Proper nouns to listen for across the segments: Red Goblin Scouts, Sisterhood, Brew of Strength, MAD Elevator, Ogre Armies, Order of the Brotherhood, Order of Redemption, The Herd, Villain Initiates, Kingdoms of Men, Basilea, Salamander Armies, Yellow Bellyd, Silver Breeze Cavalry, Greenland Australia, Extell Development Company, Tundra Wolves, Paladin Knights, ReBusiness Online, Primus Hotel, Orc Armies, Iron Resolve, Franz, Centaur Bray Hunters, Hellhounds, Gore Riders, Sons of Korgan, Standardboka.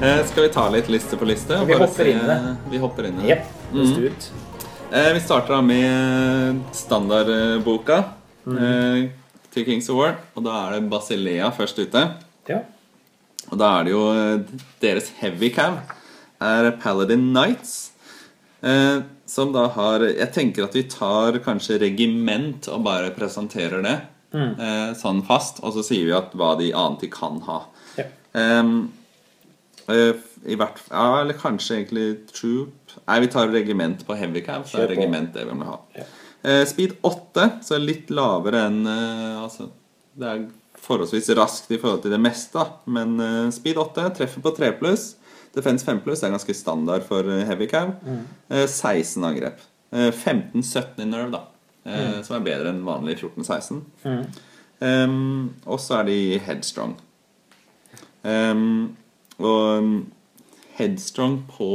Skal vi ta litt liste på liste? Vi hopper inn i det. Vi hopper inn i det. Vi starter da med standardboka til Kings of War, og da det Basilea først ute. Ja. Og da det jo deres heavy cav Paladin Knights, som da har, jeg tenker at vi tar kanskje regiment og bare presenterer det sånn fast, og så sier vi at hva de annet de kan ha. Ja. I hvert fall, ja, eller kanskje egentlig troop. Nei, vi tar regiment på heavy cav, så regiment det vi må ha. Ja. Speed 8, så litt lavere enn, altså, det forholdsvis raskt I forhold til det meste, men speed 8 treffer på 3+, defense 5+, det ganske standard for heavy cav. 16 angrep. 15-17 i nerve da, som bedre enn vanlig 14-16. Og så de headstrong. Og headstrong på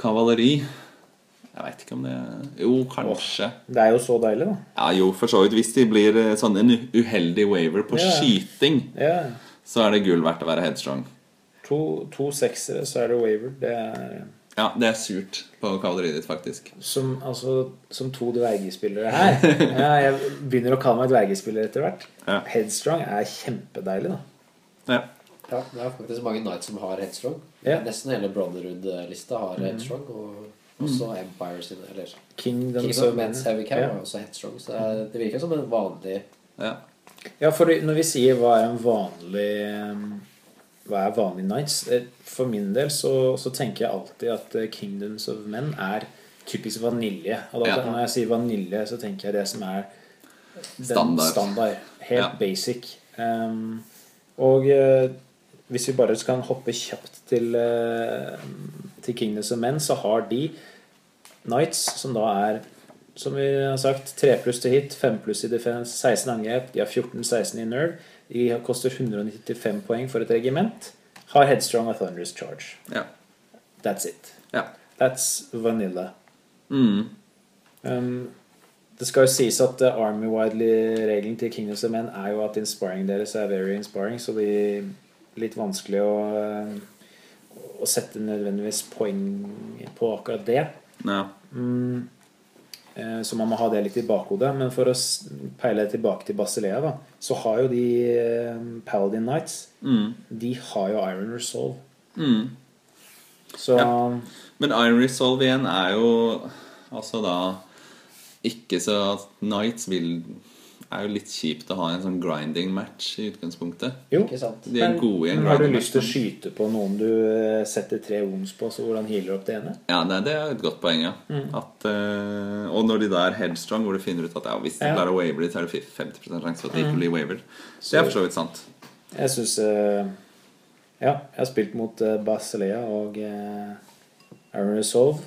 kavaleri jeg vet ikke om det jo, kanskje det jo så deilig da ja, jo, for så vidt, hvis de blir sånn en uheldig waiver på skyting så det gull verdt å være headstrong 2-6-ere så det waiver det ja, det surt på kavaleriet ditt faktisk som, altså, som to dvergespillere her ja, jeg begynner å kalle meg dvergespillere etter hvert headstrong kjempedeilig da ja Ja, det faktisk mange knights som har headstrong. Ja. Nesten hele Brotherhood-lista har headstrong, og også Empires, eller Kingdoms of Men's heavy cav har også headstrong, så det virker som en vanlig... Ja, ja for når vi sier hva en vanlig... Hva vanlig knights? For min del så tenker jeg alltid at Kingdoms of Men typisk vanilje, og da, når jeg sier vanilje, så tenker jeg det som standard. Helt basic. Og... Hvis vi bare skal hoppe kjapt til Kingdoms of Men, så har de Knights, som da som vi har sagt, 3+ til hit, 5+ i defense, 16 angrep, de har 14-16 i nerve, de koster 195 poeng for et regiment, har headstrong og thunderous charge. Ja. That's it. Ja. That's vanilla. Det skal jo sies at army-widely-regelen til Kingdoms of Men jo at inspiring deres very inspiring, så de... litt vanskelig å sette nødvendigvis poeng på akkurat det. Ja. Så man må ha det litt I bakhodet, men for å peile tilbake til Basilea da, så har jo de Paladin Knights, de har jo Iron Resolve. Så, ja. Men Iron Resolve igjen jo altså da ikke så at Knights vil... jo litt kjipt å ha en sånn grinding match I utgangspunktet. Jo, ikke sant. De gode I en grinding match. Men har du lyst til å skyte på noen du setter 3 wounds på, så hvordan healer opp det ene? Ja, det et godt poeng, ja. At, og når de der headstrong, hvor du finner ut at hvis de klarer å waiver det, så det 50% sjanse for at de ikke blir wavered. Så det for så vidt sant. Jeg synes, jeg har spilt mot Basilea og Iron Resolve.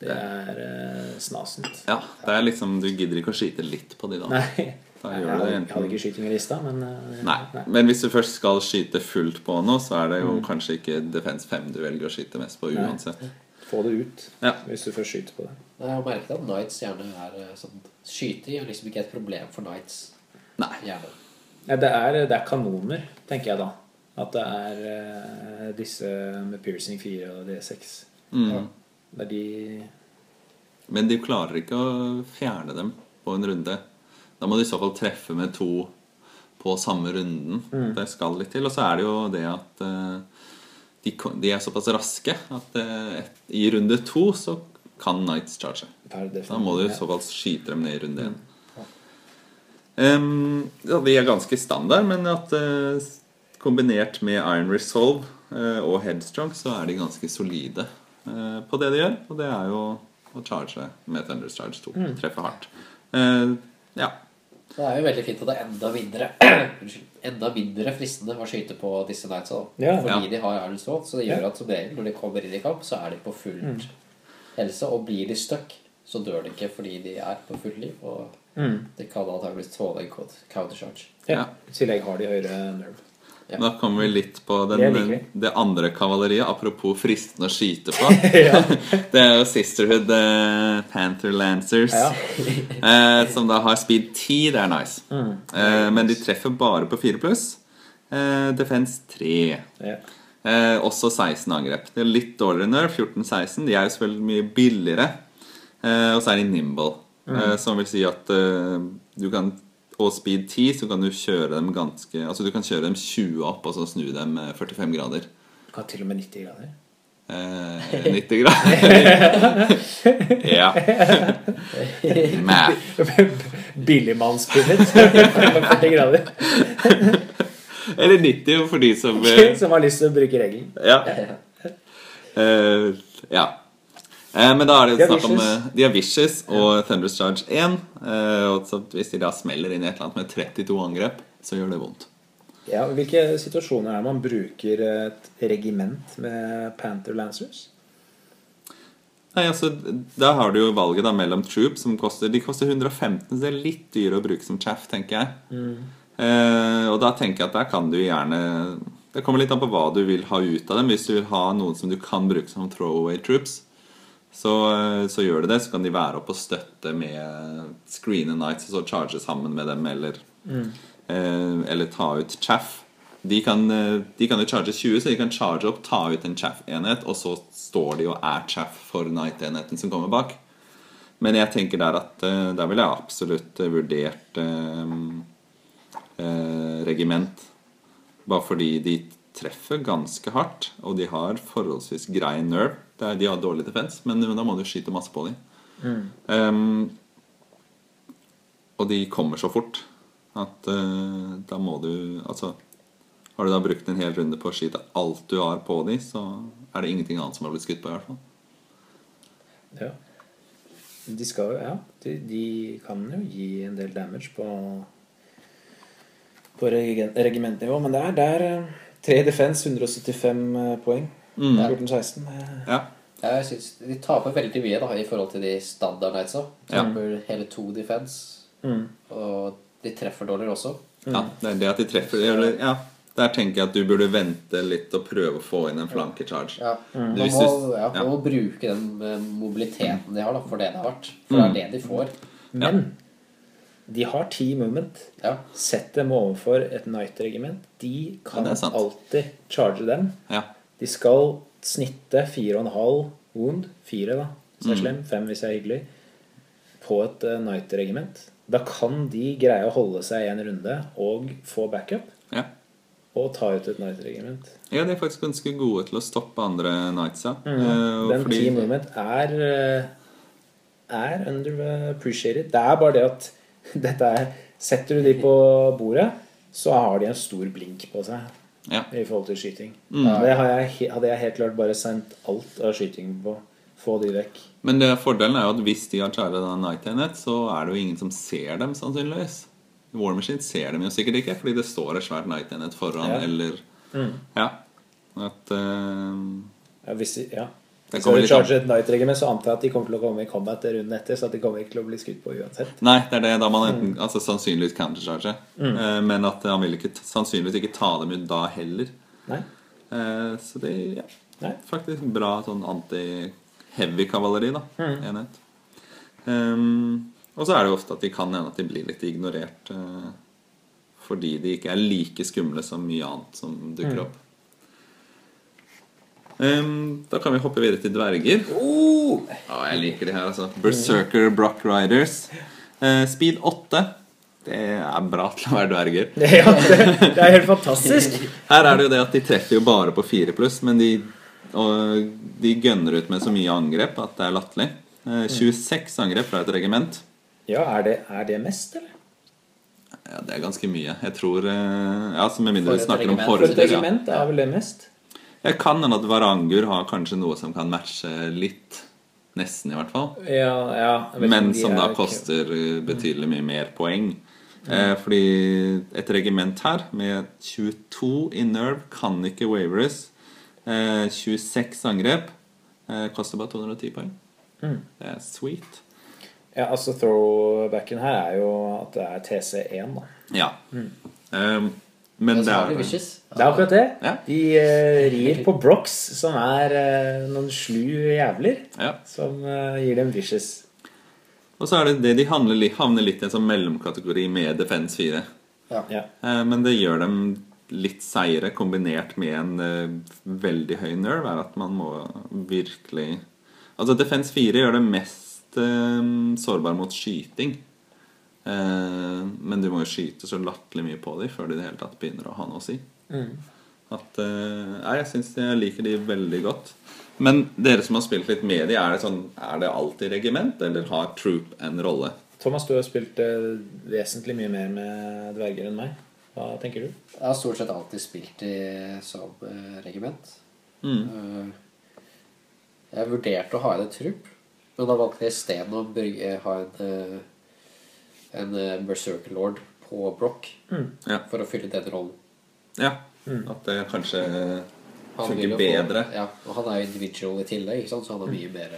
Det snasent. Ja, det liksom, du gidder ikke å skyte litt på de da. Nei, jeg hadde ikke skyting I lista, men... Nei, men hvis du først skal skyte fullt på noe, så det jo kanskje ikke Defense 5 du velger å skyte mest på uansett. Få det ut, hvis du først skyter på det. Jeg har merket at Knights gjerne sånn... Skyting liksom ikke et problem for Knights. Nei. Gjerne. Ja, det kanoner, tenker jeg da. At det disse med piercing 4 og D6. Ja. Men de klarer ikke å fjerne dem på en runde. Da må de I så fall treffe med 2 på samme runden. Det skal litt til. Og så det jo det at de såpass raske at I runde 2 så kan Knights charge. Da må du I så fall skyte dem ned I runde 1. De ganske standard, men at kombinert med Iron Resolve og Headstrong så de ganske solide. På det de gjør, og det jo å charge med Thunderous Charge 2 treffe hardt Det jo veldig fint at det enda mindre fristende å skyte på disse Knights fordi de har Iron Soul, så det gjør at som regel når de kommer inn I kamp, så de på full helse, og blir de støkk så dør de ikke fordi de på full liv og de kan antageligvis tåle en countercharge I tillegg har de høyere nerve Da kommer vi litt på det andre kavaleriet apropos fristen å skyte på det jo Sisterhood Panther Lancers som da har speed 10 det nice men de treffer bare på 4+, defense 3 Også 16 angrep. Det er litt dårligere nerf, 14-16. De er jo selvfølgelig mye billigere. Og så er de nimble, som vil si at du kan, og speed 10, så kan du kjøre dem ganske, altså du kan kjøre dem 20 opp og så snu dem 45 grader. Ja, til og med 90 grader. 90 grader. Ja. Billigmannsbillet 40 grader. Eller 90 for de som som har lyst til å bruke regelen. Ja. Ja. Men da det snakk om de har Vicious og Thunderous Charge 1 og så hvis de da smeller inn I et eller annet med 32 angrep så gjør det vondt. Ja, hvilke situasjoner det man bruker et regiment med Panther Lancers? Nei, altså, da har du jo valget da mellom troops som koster, de koster 115 så det litt dyre å bruke som chaff, tenker jeg og da tenker jeg at der kan du gjerne det kommer litt an på hva du vil ha ut av dem hvis du vil ha noen som du kan bruke som throwaway troops så gjør du det, så kan de være opp og støtte med Screen and Knights og så charge sammen med dem eller, eller ta ut chaff de kan jo charge 20 så de kan charge opp, ta ut en chaff-enhet og så står de og chaff for knight-enheten som kommer bak men jeg tenker der at der vil jeg absolutt vurdert regiment bare fordi de treffer ganske hardt og de har forholdsvis grei nerve de har dårlig defense, men da må du skyte masse på dem og de kommer så fort at da må du, altså har du da brukt en hel runde på å skyte alt du har på dem så det ingenting annet som har blitt skutt på I hvert fall ja de skal jo, ja de kan jo gi en del damage på regimentnivå men der 3 defense, 175 poeng 14-16 ja. Ja, jeg synes de taper veldig mye da, I forhold til de standard knights de taper hele 2 defense og de treffer dårligere også ja, det det at de treffer ja, der tenker jeg at du burde vente litt og prøve å få inn en flankecharge ja. Man må bruke den mobiliteten de har da, for det har vært for det det de får men de har 10 movement sett dem overfor et knight-regiment de kan alltid charge dem de skal snitte 4,5 wound 4 da, hvis jeg er slem 5 hvis jeg hyggelig på et knight-regiment da kan de greie å holde seg I en runde og få backup og ta ut et knight-regiment ja, de faktisk ganske gode til å stoppe andre knights den 10 movement er underappreciated det bare det at dette setter du de på bordet så har de en stor blink på seg I forhold til skyting det hadde jeg helt klart bare sendt alt av skyting på få de vekk men fordelen jo at hvis de har charget en night-enhet så det jo ingen som ser dem sannsynligvis War Machine ser dem jo sikkert ikke fordi det står et svært night-enhet foran eller Hvis du charger et knight-regiment så antar jeg at de kommer til å komme I combat runden etter så at de kommer ikke til å bli skutt på uansett nei, det det da man enten, altså sannsynligvis countercharger men at han vil ikke, sannsynligvis ikke ta dem ut da heller så det faktisk bra sånn anti-heavy kavaleri da enhet og så det jo ofte at de kan hende at de blir litt ignorert fordi de ikke like skumle som mye annet som dukker opp da kan vi hoppe videre til dverger jeg liker de her altså. Berserker Brock Riders Speed 8 det bra til å være dverger det helt fantastisk her det jo det at de treffer jo bare på 4+, men de gønner ut med så mye angrep at det latterlig 26 angrep fra et regiment ja, det mest eller? Ja, det ganske mye jeg tror, ja, som jeg mindre snakker regiment. Om forholdet for et regiment vel det mest Jeg kan hende at Varangur har kanskje noe som kan matche litt Nesten I hvert fall Men som da koster betydelig mye mer poeng Fordi et regiment her Med 22 I nerve Kan ikke waveres 26 angrep Koster bare 210 poeng Det sweet Ja, altså throwbacken her jo At det TC1 da Ja Men det de vicious. Det akkurat det. Ja. De rir på Brocks, som noen slu jævler, som gir dem vicious. Og så det det de havner litt I en sånn mellomkategori med Defense 4. Men det gjør dem litt seire kombinert med en veldig høy nerve at man må virkelig altså Defense 4 gjør det mest sårbar mot skyting men du må jo skyte så lattelig mye på dem før de det hele tatt begynner å ha noe å si at, jeg synes jeg liker de veldig godt men dere som har spilt litt med dem er det alltid regiment eller har troop en rolle? Thomas, du har spilt vesentlig mye mer med dverger enn meg Hva tenker du? Jeg har stort sett alltid spilt I Saab-regiment. Jeg vurderte å ha en trupp, men da valgte jeg I stedet å ha en Berserker Lord på Brock for å fylle den rollen. Ja, at det kanskje funker bedre. Ja, og han jo individual I tillegg, så han mye mer...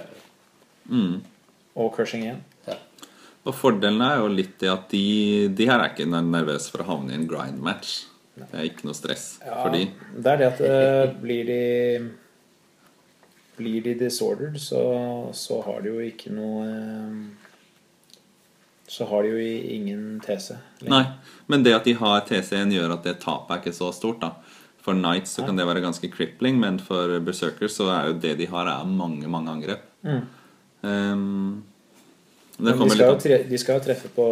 Og crushing igjen. Ja. Og fordelen jo litt I at de her ikke nervøse for å havne I en grind-match. Det ikke noe stress for de. Det det at blir de disordered, så har de jo ikke noe... Så har de jo ingen TC. Nei, men det at de har TC-en gjør at det tapet ikke så stort da. For Knights så kan det være ganske crippling, men for Berserkers så jo det de har mange, mange angrep. De skal jo treffe på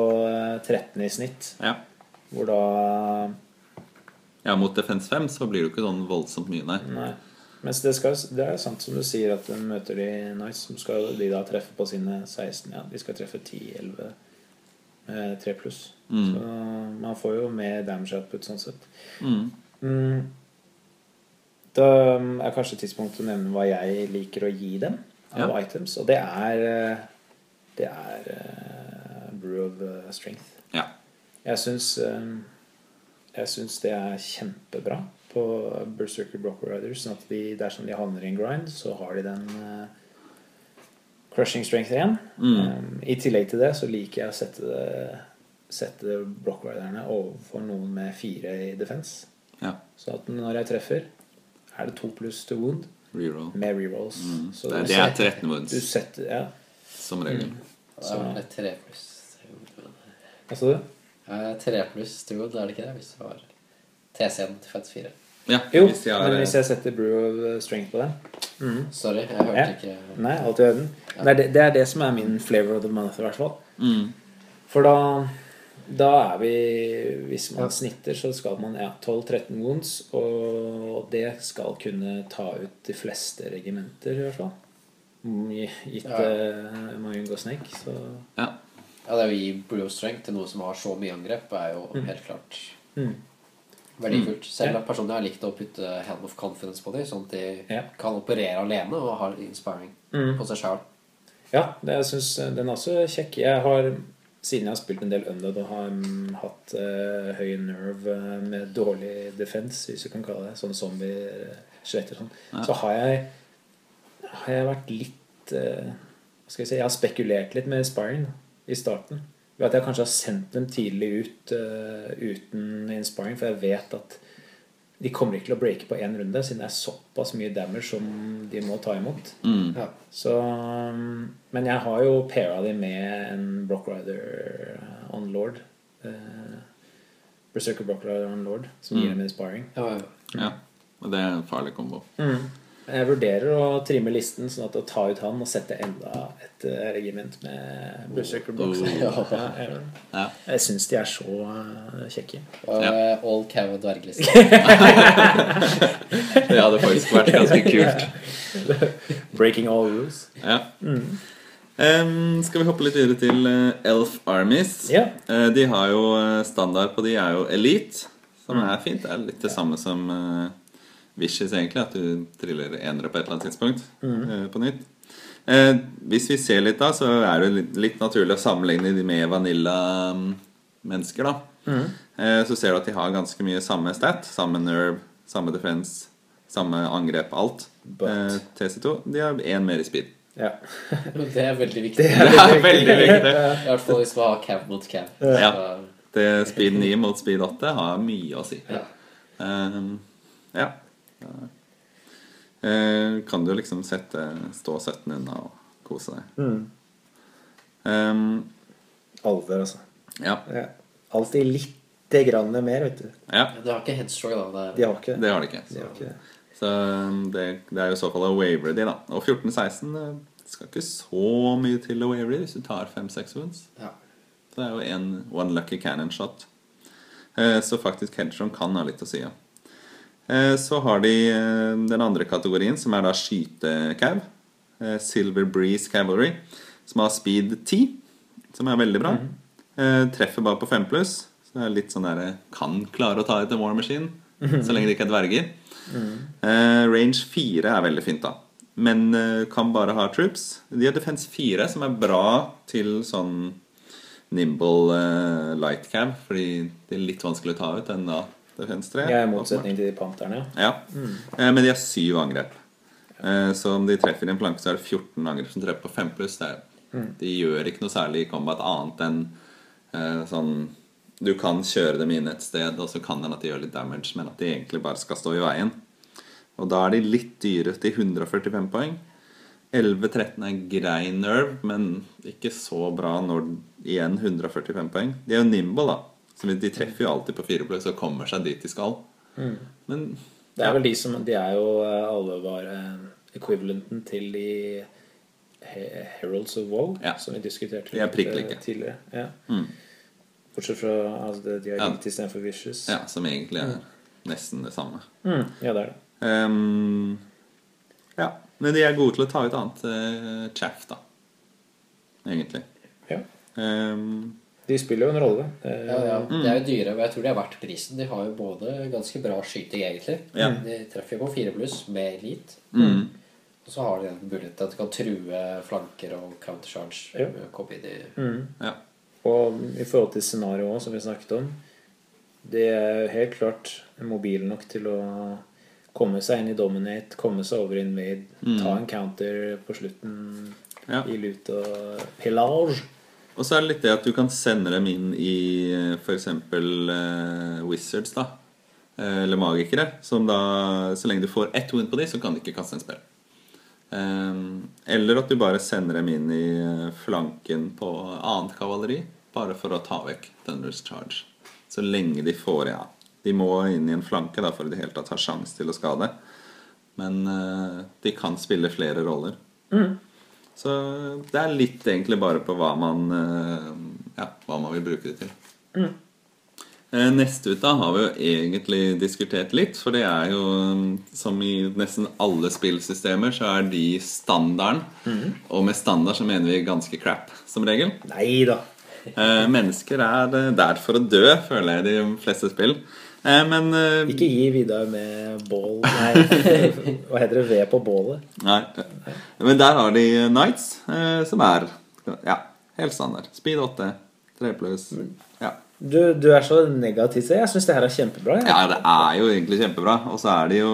13 I snitt Hvor da mot Defense 5 så blir det jo ikke sånn voldsomt mye Nei. Men det jo sant som du sier at de møter de Knights som skal de da treffe på sine 16 de skal treffe 10-11 med 3+. Så man får jo mer damage output sånn sett Da kanskje tidspunktet å nevne hva jeg liker å gi dem av items, og det Brew of Strength. Ja. Jeg synes det kjempebra på Berserker Brock Riders, sånn at dersom de handler I en grind, så har de den crushing strength igjen. I tillegg til det så liker jeg å sette Brock Riderne overfor noen med 4 I defense. Ja. Så at når jeg treffer, det 2+ to wound. Reroll. Med rerolls. Så det 13 wounds. Du setter, som regel. Så det 3+. Hva sa du? 3+ tror det ikke det hvis du har TC-en til 54. Ja, jo, men hvis jeg setter Brew of Strength på den Sorry, jeg hørte ikke Nei, alt I øden det det som min flavor of the month I hvert fall For da vi hvis man snitter så skal man 12-13 wounds og det skal kunne ta ut de fleste regimenter I hvert fall gitt Magen og Snake så... det å gi Brew of Strength til noe som har så mye angrep jo helt klart verdifullt selv personlig har likt å putte Hand of Confidence på dem sånn at de kan operere alene og har inspiring på seg selv jeg synes den også kjekk siden jeg har spilt en del Undead og har hatt høy nerve med dårlig defense hvis du kan kalle det sånn zombie-skjøter så har jeg vært litt jeg har spekulert litt med Inspiring I starten ved at jeg kanskje har sendt dem tidlig ut uten Inspiring for jeg vet at de kommer ikke til å breake på en runde siden det såpass mye damage som de må ta imot så, men jeg har jo pairet dem med en Brock Rider on Lord Berserker Brock Rider on Lord som gir dem Inspiring og det en farlig kombo Jeg vurderer å trimme listen sånn at å ta ut han og sette enda et regiment med Berserker Brock Jeg synes de så kjekke All cow og Dargleski Det hadde faktisk vært ganske kult Breaking all rules Skal vi hoppe litt videre til Elf Armies De har jo standard på de jo elite Som fint, det litt det samme som Vicious egentlig, at du triller enere på et eller annet tidspunkt på nytt. Hvis vi ser litt da, så det litt naturlig å sammenligne de med vanilla-mennesker da. Så ser du at de har ganske mye samme stat, samme nerve, samme defense, samme angrep, alt. TC2, de har en mer I speed. Ja. Det veldig viktig. Det veldig viktig. I hvert fall hvis man har camp mot camp. Speed 9 mot speed 8 har mye å si. Kan du liksom stå 17 unna og kose deg alder altså alltid litt det grann mer, vet du. Ja. Det har ikke headstrong da. Det har ikke. Det har det ikke. Så, det har ikke. Så det jo så kallet waver de da. Og 14-16 skal ikke så mye til å waver hvis du tar 5-6 wounds. Ja. Så det jo en one lucky cannon shot. Så faktisk headstrong kan ha litt å si, ja. Så har de den andre kategorien som da skytekau. Silver Breeze Cavalry som har speed 10 som veldig bra. Treffer bare på 5+. Så det litt sånn der kan klare å ta etter War Machine så lenge det ikke dverger. Range 4 veldig fint da, men kan bare ha troops. De har defense 4 som bra til sånn nimble light cab, fordi det litt vanskelig å ta ut enn da defense 3. Ja, I motsetning til de panterne. Ja, men de har 7 angrep. Så om de treffer en flanke så det 14 angrep som treffer på 5+. De gjør ikke noe særlig i combat annet enn sånn du kan kjøre dem inn et sted og så kan den at de gjør litt damage, men at de egentlig bare skal stå I veien. Og da de litt dyre til 145 poeng. 11-13 grei nerve, men ikke så bra når igjen 145 poeng. De jo nimble da, så de treffer jo alltid på 4+, og kommer seg dit de skal. Men det vel de som, de jo alle bare equivalenten til de Herald's of Wall, ja. Som vi diskuterte tidligere. Ja. Bortsett fra altså, de har gitt I stedet for vicious. Ja, som egentlig nesten det samme. Ja, det det. Ja, men de gode til å ta ut annet chaff da. Egentlig. Ja. De spiller jo en rolle. Ja. Det jo dyre, og jeg tror det har vært prisen. De har jo både ganske bra skyting egentlig. Ja. De treffer jo på 4+, med elite. Og så har de den bullet at de kan true flanker og countercharge. Ja. Og I forhold til scenarioet som vi snakket om, det jo helt klart mobil nok til å komme seg inn I dominate, komme seg over I invade, ta en counter på slutten I loot og pillage. Og så det litt det at du kan sende dem inn I for eksempel wizards da, eller magikere, som da, så lenge du får ett wound på dem, så kan du ikke kaste en spell. Eller at du bare sender dem inn I flanken på annet kavaleri bare for å ta vekk Thunder's Charge så lenge de får de må inn I en flanke da, for I det hele tatt har sjans til å skade men de kan spille flere roller så det litt egentlig bare på hva man hva man vil bruke det til Neste ut da har vi jo egentlig diskutert litt, for det jo som I nesten alle spillsystemer så de standarden og med standard så mener vi ganske crap som regel. Neida. Mennesker der for å dø føler jeg I de fleste spill. Men ikke gi videre med bål. Nei. Hva heter det? Ved på bålet. Nei. Men der har de Knights som helt standard. Speed 8, 3+. Ja. Du så negativ så jeg synes det her kjempebra ja. Ja, det jo egentlig kjempebra og så det jo,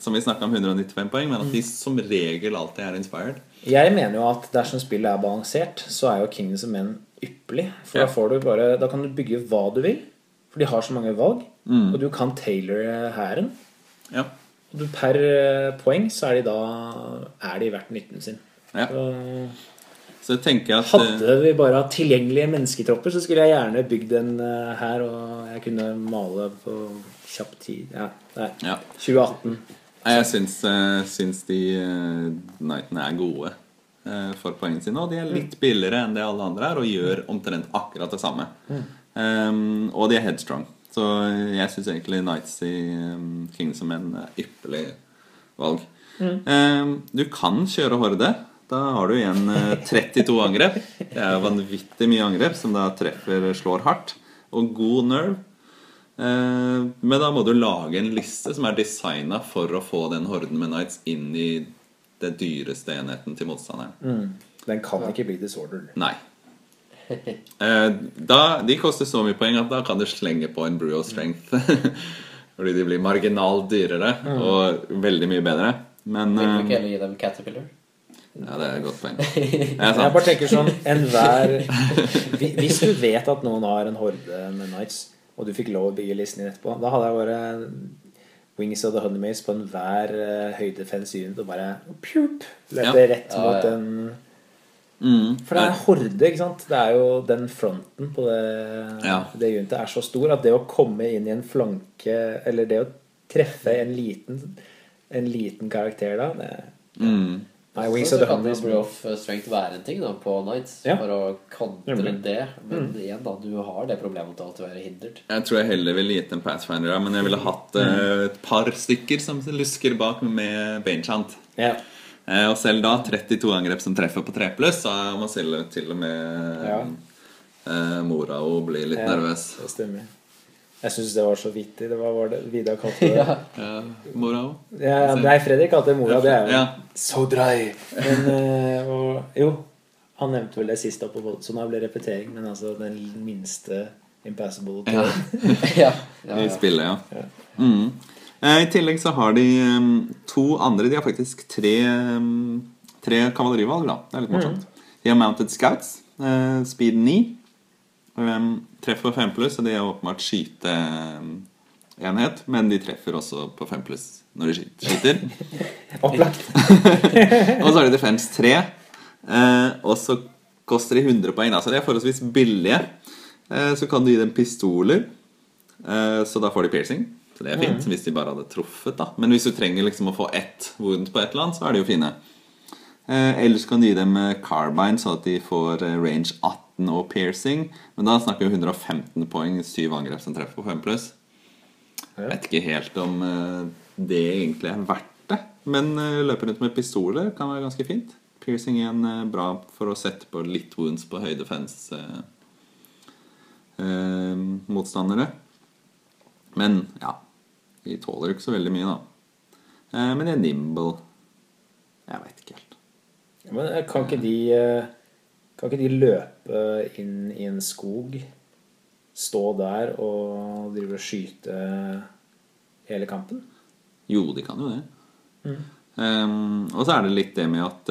som vi snakket om 195 poeng men at de som regel alltid inspired jeg mener jo at dersom spillet balansert så jo Kingdoms of Men yppelig for da, får du bare, da kan du bygge hva du vil for de har så mange valg og du kan tailor hæren og du per poeng så de da de verdt nytten sin Så tenker jeg at hadde vi bare hatt tilgjengelige mennesketropper så skulle jeg gjerne bygge den her og jeg kunne male på kjapp tid 2018 jeg synes de Knightene gode for poengene sine og de litt billigere enn det alle andre og gjør omtrent akkurat det samme og de headstrong så jeg synes egentlig Knights I Kingdoms of Men ypperlig valg du kan kjøre horde Da har du igjen 32 angrep. Det vanvittig mye angrep som da treffer, slår hardt. Og god nerve. Men da må du lage en liste som designet for å få den horden med knights inn I det dyreste enheten til motstanderen. Den kan ikke bli disordered. Nei. De koster så mye poeng at da kan du slenge på en Brew of Strength. Fordi de blir marginalt dyrere og veldig mye bedre. Men, vil du ikke gi dem Caterpillar? Ja, det et godt poeng Jeg bare tenker sånn Hvis du vet at noen har en horde med knights Og du fikk lov å bygge listen din etterpå Da hadde jeg bare Wings of the Honeymaze på enhver høydefensiv Og bare pjup Løpte rett mot en For det er en horde, ikke sant? Det er jo den fronten på det, ja. Det unit er så stor at det å komme inn I en flanke eller det å treffe en liten karakter da, det Nei, Wings of the Hunters Brew of Strength være en ting da, på Knights ja. For å kontre det men igjen da, du har det problemet til alltid å være hindret. Jeg tror jeg heller ville gitt en Pathfinder da, men jeg ville hatt et par stykker som lusker bak med Baneshant ja. Og selv da 32 angrep som treffer på 3+, så man selv til og med mora og blir litt nervøs. Det stemmer. Jeg synes det var så vittig. Det var det Vidar kalte det. Ja, Morao. Ja, nei, Fredrik kalte det Morao, det så drei. Men, og, jo, han nevnte vel det siste oppe på Volt, så nå ble repetering, men altså den minste impassable. Ja. I spillet, I tillegg så har de to andre, de har faktisk tre kavalerivalg da. Det litt morsomt. De har Mounted Scouts, Speed 9, treffer på 5+, og det åpenbart skyte enhet, men de treffer også på 5+ når de skyter. Opplagt. Og så har de defense 3, og så koster de 100 poeng, så det forholdsvis billige. Så kan du gi dem pistoler, så da får de piercing, så det fint, hvis de bare hadde truffet da. Men hvis du trenger liksom å få ett wound på et eller annet, så det jo fine. Ellers kan du gi dem carbine, så at de får range 8, og piercing, men da snakker vi 115 poeng, 7 angrep som treffer på 5+. Jeg vet ikke helt om det egentlig er verdt det, men løper rundt med pistoler kan være ganske fint. Piercing igjen bra for å sette på litt wounds på høy defense motstandere. Men ja, de tåler ikke så veldig mye da. Men det nimble. Jeg vet ikke helt. Men kan ikke de løpe inn I en skog, stå der og drive og skyte hele kampen? Jo, de kan jo det. Og så det litt det med at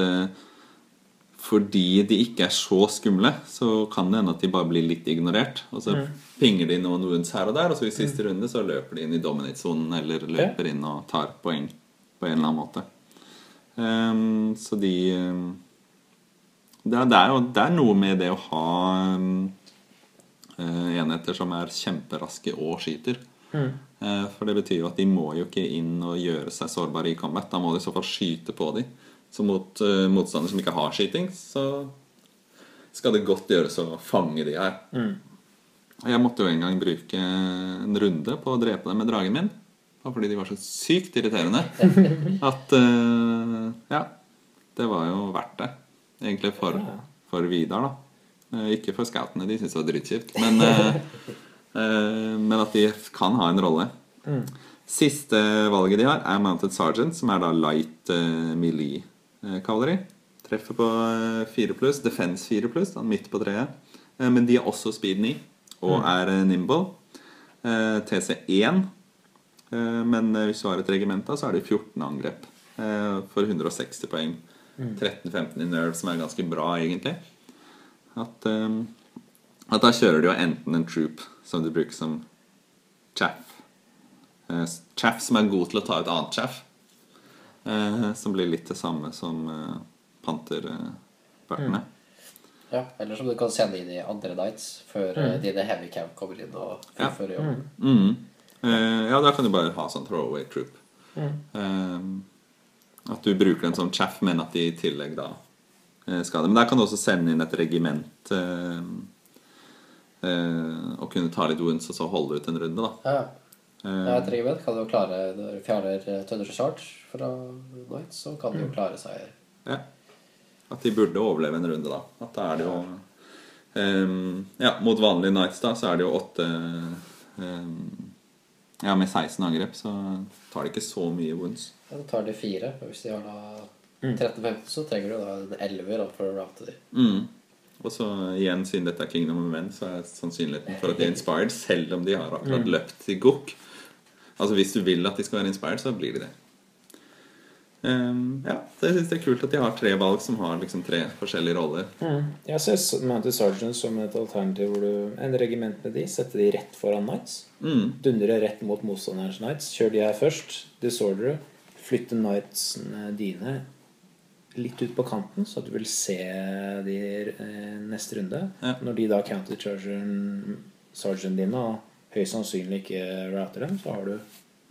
fordi de ikke så skumle, så kan det hende at de bare blir litt ignorert, og så pinger de noen wounds her og der, og så I siste runde så løper de inn I dominate-zonen, eller løper inn og tar poeng på en eller annen måte. Så de... Det er noe med det å ha enheter som kjemperaske og skyter. For det betyr jo at de må jo ikke inn og gjøre seg sårbare I combat. Da må de I så fall skyte på dem. Så mot motstandere som ikke har skyting, så skal det godt gjøres å fange de her. Jeg måtte jo en gang bruke en runde på å drepe dem med dragen min. Fordi de var så sykt irriterende. At, det var jo verdt det. Egentlig for Vidar da. Ikke for scoutene, de synes det var drittskift men at de kan ha en rolle. Siste valget de har Mounted Sergeant, som da light melee kavalleri. Treffer på 4+, defense 4+, midt på 3 men de også speed 9 og nimble TC1 men hvis du har et regiment da, så det 14 angrep for 160 poeng 13-15 I nerve som ganske bra egentlig at da kjører du jo enten en troop som du bruker som chaff som god til å ta ut annet chaff som blir litt det samme som panterpartene ja, eller som du kan sende inn I andre nights før dine heavy camp kommer inn og fullfører jobben da kan du bare ha sånn throwaway troop at du bruker dem som chaff, men at de I tillegg da skal det. Men der kan du også sende inn et regiment og kunne ta litt wounds og så holde ut en runde da. Et regiment kan du jo klare når du fjerner Tønders og Charge fra Night, så kan du jo klare seg at de burde overleve en runde da. At da det jo mot vanlige Nights da, så det jo 8 med 16 angrep så tar det ikke så mye wounds. Da tar de 4, og hvis de har da 13-15 så trenger du da en 11 for å route de. Og så igjen, siden dette Kingdom of Men, så sannsynligheten for at de inspired, selv om de har akkurat løpt I gokk. Altså hvis du vil at de skal være inspired, så blir de det. Så jeg synes det kult at de har tre valg som har liksom tre forskjellige roller. Jeg ser Mounted Sergeant som et alternativ hvor du en regiment med de, setter de rett foran Knights, dundrer rett mot motstanderens Knights, kjør de her først, disorder, flytte Knights dine litt ut på kanten så at du vil se de neste runde ja. Når de da counter sergeant dine og høyst sannsynlig ikke router dem så har du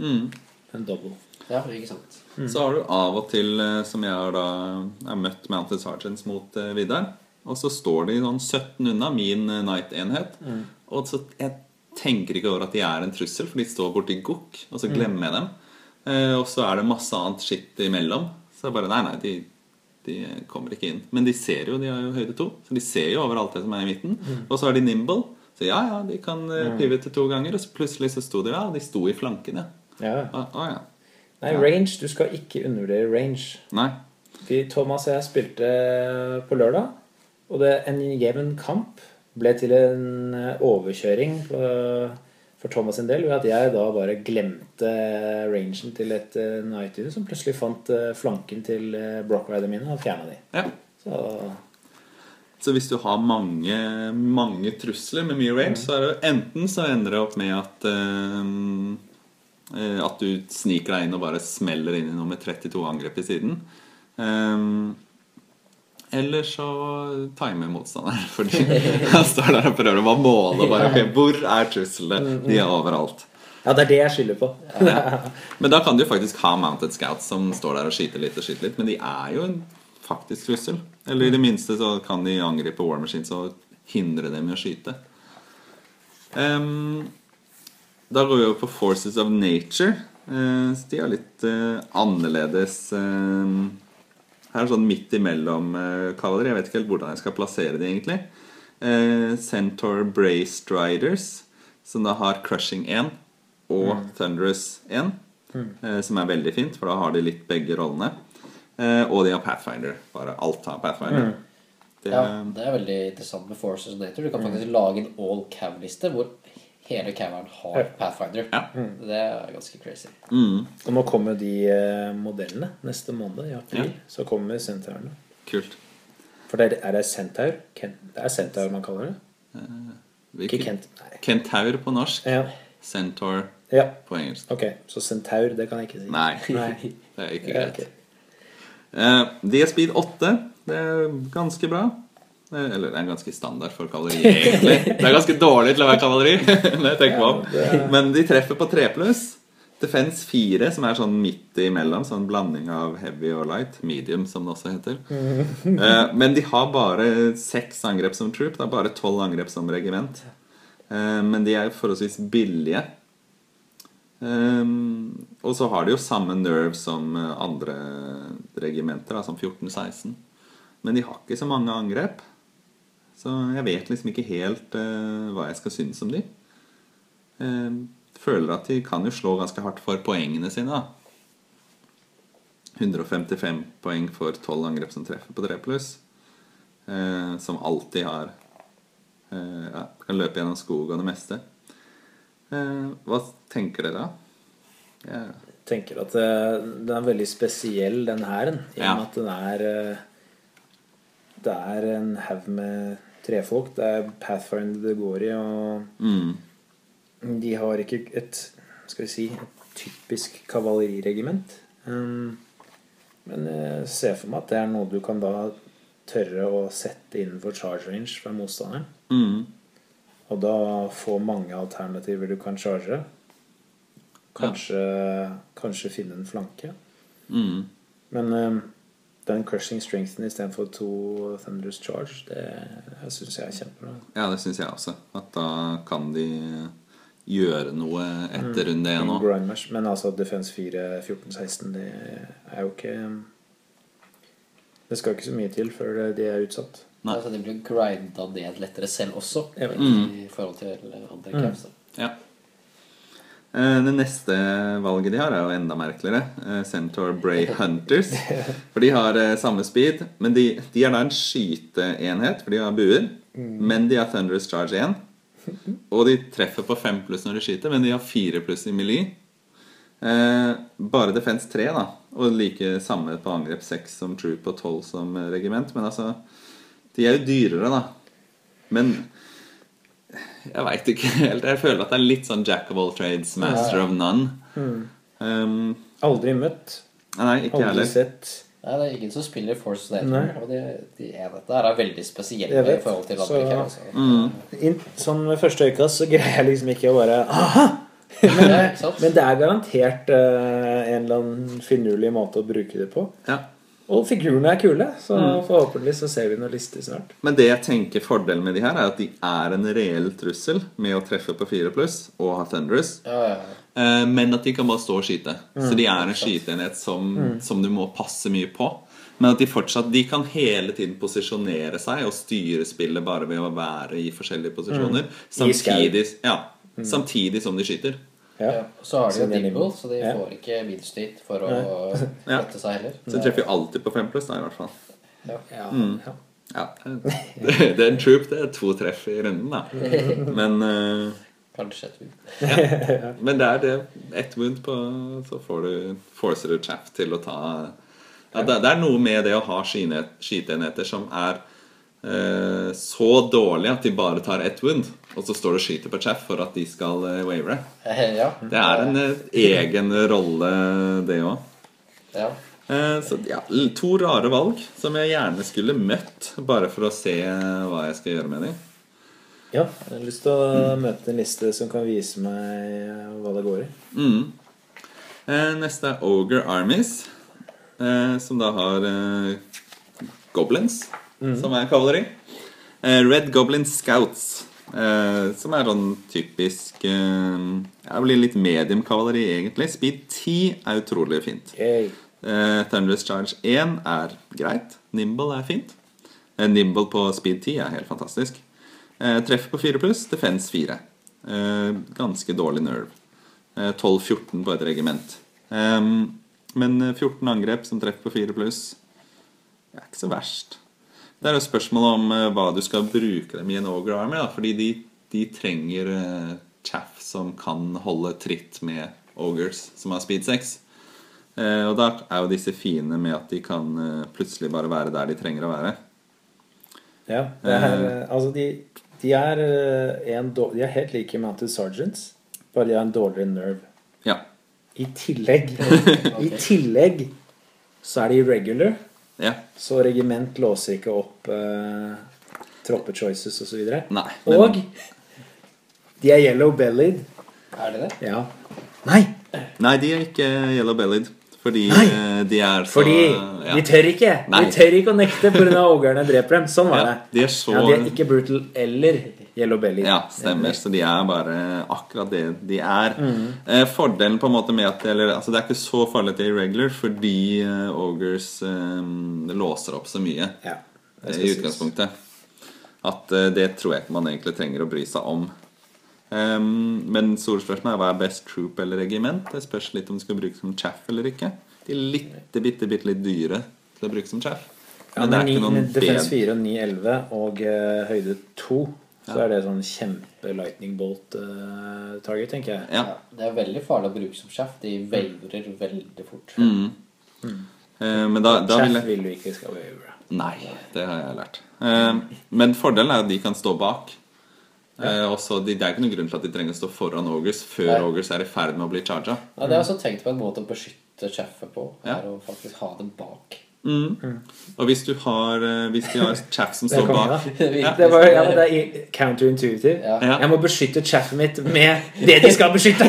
en double ja, ikke sant så har du av og til som jeg har da møtt Mounted Sergeants mot Vidar og så står de sånn 17 unna min knight-enhet og så jeg tenker ikke over at de en trussel for de står borti gokk og så glemmer jeg dem og så det masse annet shit imellom så bare, nei, de kommer ikke inn men de ser jo, de har jo høyde 2 så de ser jo over alt det som i midten og så de nimble, så ja, de kan pivote 2 ganger, og så plutselig så sto de ja, de sto i flanken ja. Ja. Ja. Nei, range, du skal ikke undervurdere range nei. Fordi Thomas og jeg spilte på lørdag og det en given kamp ble til en overkjøring for Thomas sin del ved at jeg da bare glemte rangen til et Night Unit som plutselig fant flanken til Brock Rider mine og fjernet de ja. Så hvis du har mange trusler med mye range så det enten så ender det opp med at du sniker deg inn og bare smeller inn I noe med 32 angrep I siden eller så timer motstanderen fordi han står der og prøver å bare måle bare, okay, hvor truslene? De overalt ja, det det jeg skylder på ja. Men da kan du faktisk ha Mounted Scouts som står der og skyter litt men de jo en faktisk trussel eller I det minste så kan de angripe War Machines og hindre dem I å skyte da går vi over på Forces of Nature de litt annerledes her sånn midt imellom kavaleri. Jeg vet ikke helt hvordan jeg skal plassere det egentlig. Centaur Bray Riders, som da har Crushing 1 og Thunderous 1, som veldig fint, for da har de litt begge rollene. Og de har Pathfinder, bare alt har Pathfinder. Det, ja, det veldig interessant med Forces of Nature. Du kan faktisk lage en all-cav-liste hvor hele caveren har Pathfinder. Ja. Det ganske crazy. Og nå kommer de modellene neste måned I april, så kommer Centaurene. Kult. For det det Centaur? Det Centaur man kaller det? Ikke Kent. Nei. Kentaur på norsk, Centaur på engelsk. Ok, så Centaur, det kan jeg ikke si. Nei. Det ikke greit. Okay. De speed 8, det ganske bra. Eller det en ganske standard for kavaleri egentlig. Det ganske dårlig til å være kavaleri når jeg tenker på men de treffer på 3+, defense 4 som sånn midt imellom sånn blanding av heavy og light medium som det også heter men de har bare 6 angrep som troop, det bare 12 angrep som regiment men de forholdsvis billige og så har de jo samme nerve som andre regimenter som 14-16 men de har ikke så mange angrep så jeg vet liksom ikke helt hva jeg skal synes om de føler at de kan jo slå ganske hardt for poengene sine da. 155 poeng for 12 angrep som treffer på 3+, som alltid har kan løpe gjennom skog og det meste hva tenker dere da? Jeg tenker at den veldig spesiell den herren, I og med at den det en hav med trefolk det Pathfinder det går I og de har ikke et, skal vi si et typisk kavaleriregiment men jeg ser for meg at det noe du kan da tørre å sette innenfor charge range fra motstanderen og da få mange alternativer du kan charge kanskje finne en flanke men den crushing strengthen I stedet for 2 thunderous charge det synes jeg kjempebra ja det synes jeg også at da kan de gjøre noe etter runde 1 også. Men altså defense 4 14-16 det jo ikke det skal ikke så mye til før de utsatt nei så de blir grinda ned lettere selv også I forhold til andre caps ja det neste valget de har jo enda merkeligere Centaur Bray Hunters for de har samme speed men de da en skyteenhet for de har buer men de har Thunderous Charge 1 og de treffer på 5+ når de skyter men de har 4+ I melee bare defense 3 da og like samme på angrep 6 som troop og 12 som regiment men altså de jo dyrere da men jeg vet ikke helt jeg føler at det litt sånn jack of all trades master of none aldri møtt nei, ikke aldri heller sett Nei, det er ingen som spiller Forces of Nature, og de er dette her er veldig spesielle I forhold til andre så, Sånn med første øyekast så greier jeg liksom ikke å bare aha! Men, men det er garantert en eller annen finurlig måte å bruke det på. Ja. Og figurene kule, så forhåpentlig så ser vi noen lister snart. Men det jeg tenker fordelen med de her at de en reell trussel med å treffe på 4+, og ha Thunderous. Ja, ja, ja. Men at de kan bare stå og skyte Så de en skytenhet som du må passe mye på Men at de fortsatt De kan hele tiden posisjonere seg Og styre spillet bare ved å være I forskjellige posisjoner samtidig som de skyter Ja. Så har de jo dimble, så de får ikke vindstit for å sette seg heller Så de treffer jo alltid på 5+, da, I hvert fall Det en troop, det 2 treff I runden da Men... kanskje et wound. Ja. Men det det ett wound på så får du forser du chaff till att ta det nog med det att ha skitenheter som är så dåliga att de bara tar ett wound och så står det skiter på chaff för att de ska wavera. Ja. Det är en egen roll det också. Ja. Så ja, 2 rare valg som jag gärna skulle mött bara för att se vad jag ska göra med det. Ja, jeg har lyst til å møte en liste som kan vise meg hva det går I. Neste Ogre Armies, som da har Goblins, som kavalleri. Red Goblin Scouts, som sånn typisk, blir litt medium kavalleri egentlig. Speed 10 utrolig fint. Thunderous Charge 1 greit. Nimble fint. Nimble på Speed 10 helt fantastisk. Treff på 4+, defense 4 ganske dårlig nerve 12-14 på et regiment men 14 angrep som treff på 4+, ikke så verst det jo spørsmål om hva du skal bruke dem I en ogre army da, fordi de trenger chaff som kan holde tritt med ogres som har speed 6 og da jo disse fine med at de kan plutselig bare være der de trenger å være Ja, det altså de de helt like Mounted Sergeants, bare de har en dårligere nerve. Ja. I tillegg så de irregular. Ja. Så regiment låser ikke opp troppechoices og så videre. Nei. Men... Og de Yellow Bellyd. Det det? Ja. Nei. Nei, de ikke Yellow Bellyd. Fordi de så Fordi de tør ikke Nei. De tør ikke å nekte på grunn av ogerne dreper dem Sånn var det ja, så... ja, de ikke brutal eller Yellow Bellyd Ja, stemmer, så de bare akkurat det de Fordelen på en måte med at eller, altså, det ikke så farlig at det irregular Fordi ogres låser opp så mye ja, I utgangspunktet At det tror jeg ikke man egentlig trenger å bry seg om men solspørsmålet hva best troop eller regiment det spørs litt om du skal bruke som chaff eller ikke de litt dyre til å bruke som chaff men det ikke noen defense 4 og 9-11 og høyde 2 så det sånn kjempe lightning bolt target tenker jeg ja, det veldig farlig å bruke som chaff de veiver veldig fort men da chaff vil du ikke skal veivere nei, det har jeg lært men fordelen at de kan stå bak og så det ikke noen grunn til at de trenger å stå foran ogres før ogres I ferd med å bli charget ja, det har jeg også tenkt på en måte å beskytte chaffet på og faktisk ha dem bak og hvis du har hvis de har chaff som står bak det var counterintuitive jeg må beskytte chaffet mitt med det de skal beskytte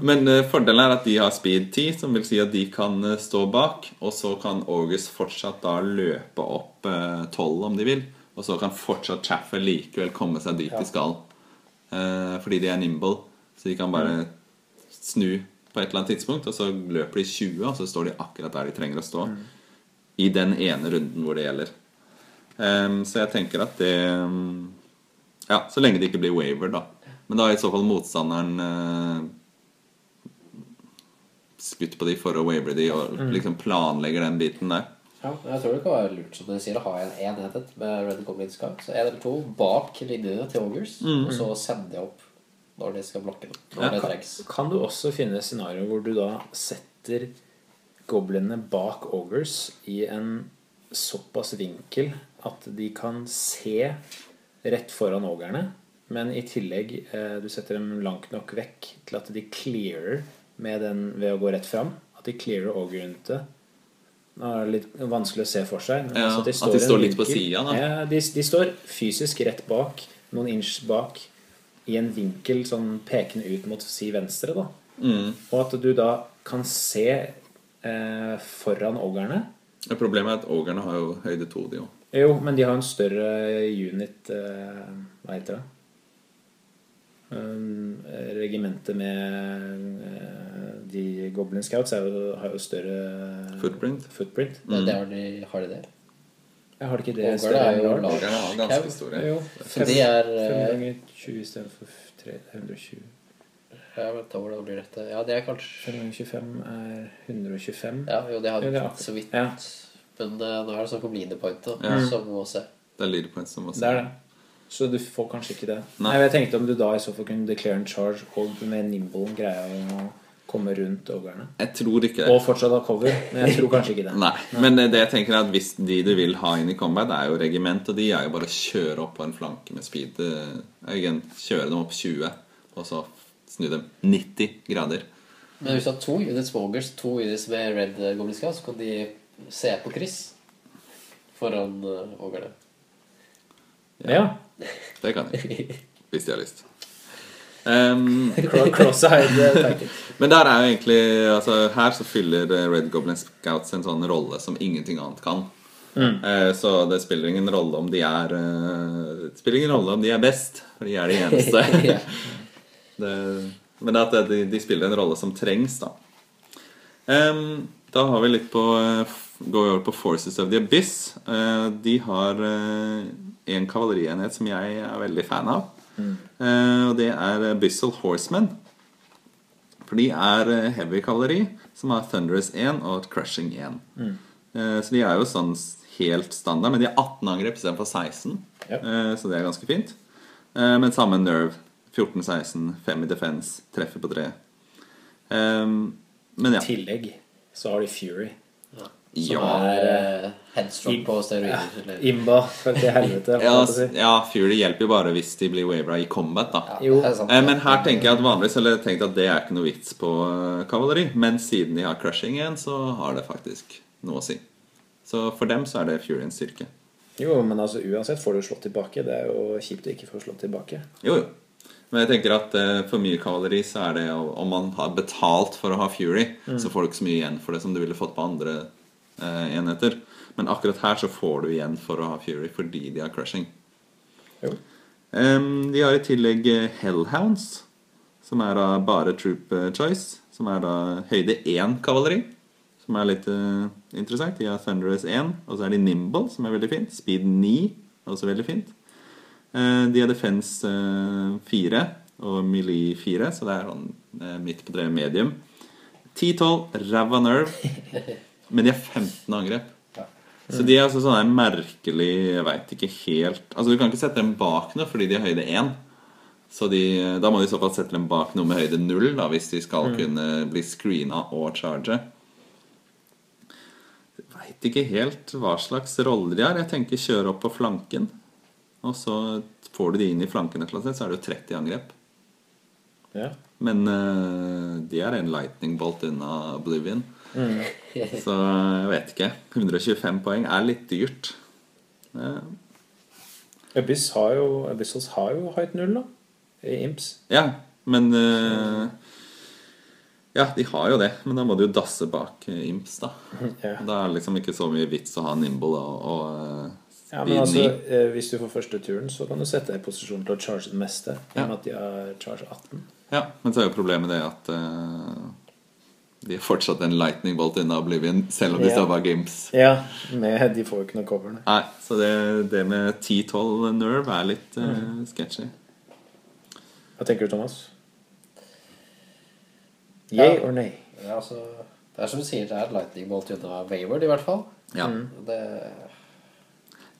men fordelen at de har speed 10 som vil si at de kan stå bak og så kan ogres fortsatt da løpe opp 12 om de vil og så kan fortsatt chaffe likevel komme seg dit de skal fordi de nimble så de kan bare snu på et eller annet tidspunkt og så løper de 20 og så står de akkurat der de trenger å stå I den ene runden hvor det gjelder så jeg tenker at det ja, så lenge det ikke blir waiver da men da I så fall motstanderen skutt på de for å waiver de og liksom planlegger den biten der Ja, jeg tror det kan være lurt som du sier å ha en enhet med Red Goblin Scouts så 1 eller 2 bak linjene til ogres og så sender jeg opp når de skal blokke dem når det trengs Kan du også finne scenario hvor du da setter goblinene bak ogres I en såpass vinkel at de kan se rett foran ogerne men I tillegg du setter dem langt nok vekk til at de clearer med den ved å gå rett frem at de clearer ogerne til er det litt vanskelig å se for seg ja, altså, at de står litt vinkel, på siden da. Ja, de står fysisk rett bak noen inch bak I en vinkel sånn pekende ut mot si venstre da. Mm. Og at du da kan se foran ogerne problemet at ogerne har jo høyde 2 de jo. Jo, men de har en større unit hva heter det? Regimentet med de Goblin Scouts har jo større footprint. Mm. Ja, det har de der. Jeg har ikke det. Ogerne jo large. Ogerne ganske store. Jo, så de 520 i stedet for 320. Jeg vet da hvor det blir dette. Ja, det kanskje 525 125. Ja, jo, det har vi så vidt. Ja. Men nå det sånn på leaderpoint ja. Som må se. Det leaderpoint som må se. Det det. Så du får kanskje ikke det. Nei, jeg tenkte om du da I så fall kunne declare en charge hold med nimble greia og komme rundt ogerne. Jeg tror ikke det. Og fortsatt ha cover, men jeg tror kanskje ikke det. Nei, men det jeg tenker at hvis de du vil ha inn I combat jo regiment, og de jo bare å kjøre opp på en flanke med speed. Igjen, kjøre dem opp 20, og så snu dem 90 grader. Men hvis du har 2 units vogers, 2 units med red gobliska, så kan de se på kryss foran ogerne. Ja. Det kan jeg, hvis jeg har lyst Men der jo egentlig altså, her så fyller Red Goblin Scouts en sånn rolle som ingenting annet kan så det spiller ingen rolle om de det spiller ingen rolle om de best for de det eneste det, men at de spiller en rolle som trengs da da har vi litt på går vi over på Forces of the Abyss de har en kavalerienhet som jeg veldig fan av og det Abyssal Horsemen for de heavy kavaleri som har Thunderous 1 og Crushing 1 så de jo sånn helt standard men de 18 angrep I stedet for 16 yep. Så det ganske fint men samme nerve 14-16, 5 I defense, treffer på 3 men ja I tillegg så har de Fury som headstrong på steroider Imba for det helvete ja, Fury hjelper jo bare hvis de blir wavera I combat da men her tenker jeg at vanligvis eller tenkt at det ikke noe vits på kavaleri men siden de har crushing igjen så har det faktisk noe å si så for dem så det Fury en styrke jo, men altså uansett får du slått tilbake det jo kjipt å ikke få slått tilbake jo, men jeg tenker at for mye kavaleri så det om man har betalt for å ha Fury så får du ikke så mye igjen for det som du ville fått på andre enheter. Men akkurat her så får du igjen for å ha Fury fordi de har crushing. Jo. De har I tillegg Hellhounds som da bare troop choice som da høyde 1 kavaleri som litt interessant. De har Thunderous 1 og så de Nimble som veldig fint. Speed 9 også veldig fint. De har Defense 4 og Melee 4 så det midt på 3 medium. 10-12 Ravanerve men de har 15 angrep så de altså sånn merkelig jeg vet ikke helt altså du kan ikke sette dem bak noe fordi de har høyde 1 så da må de I så fall sette dem bak noe med høyde 0 da, hvis de skal kunne bli screenet og charge jeg vet ikke helt hva slags roller de har jeg tenker kjøre opp på flanken og så får du de inn I flanken et eller annet, så det jo 30 angrep men de en lightning bolt unna Oblivion så jeg vet ikke 125 poeng litt dyrt Abyssals har jo høyt 0 da I Imps ja, men ja, de har jo det men da må du jo dasse bak Imps da da det liksom ikke så mye vits å ha Nimble og ja, men altså, hvis du får første turen så kan du sette deg I posisjon til å charge det meste gjennom at de har charge 18 ja, men så jo problemet det at de fortsatt en lightning bolt unna Oblivion selv om de står bak Imps men de får jo ikke noe cover nei, så det med 10-12 nerve litt sketchy hva tenker du Thomas? Yay or nei? Ja, altså, det som du sier det en lightning bolt unna Wayward I hvert fall det...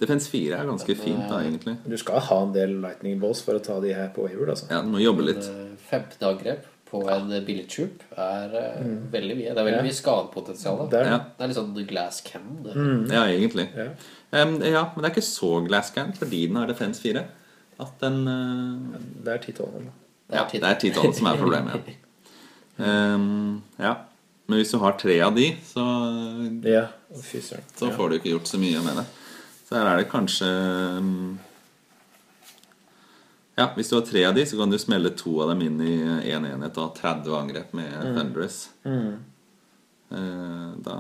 Defense 4 ganske fint da egentlig du skal ha en del lightning bolts for å ta de her på Wayward altså. Ja, du må jobbe litt 15 angrep på en billig troop veldig mye. Det veldig mye skadepotensial. Det litt sånn glass cannon. Ja, egentlig. Ja, men det ikke så glass cannon, fordi den har defense 4. At den... Det 10-12. Ja, det 10-12 som problemet. Ja. Men hvis du har tre av de, så, ja, så får du ikke gjort så mye med det. Så her det kanskje ja, hvis du har tre av de, så kan du smelle to av dem inn I en enhet og 30 angrep med Thunderous. Da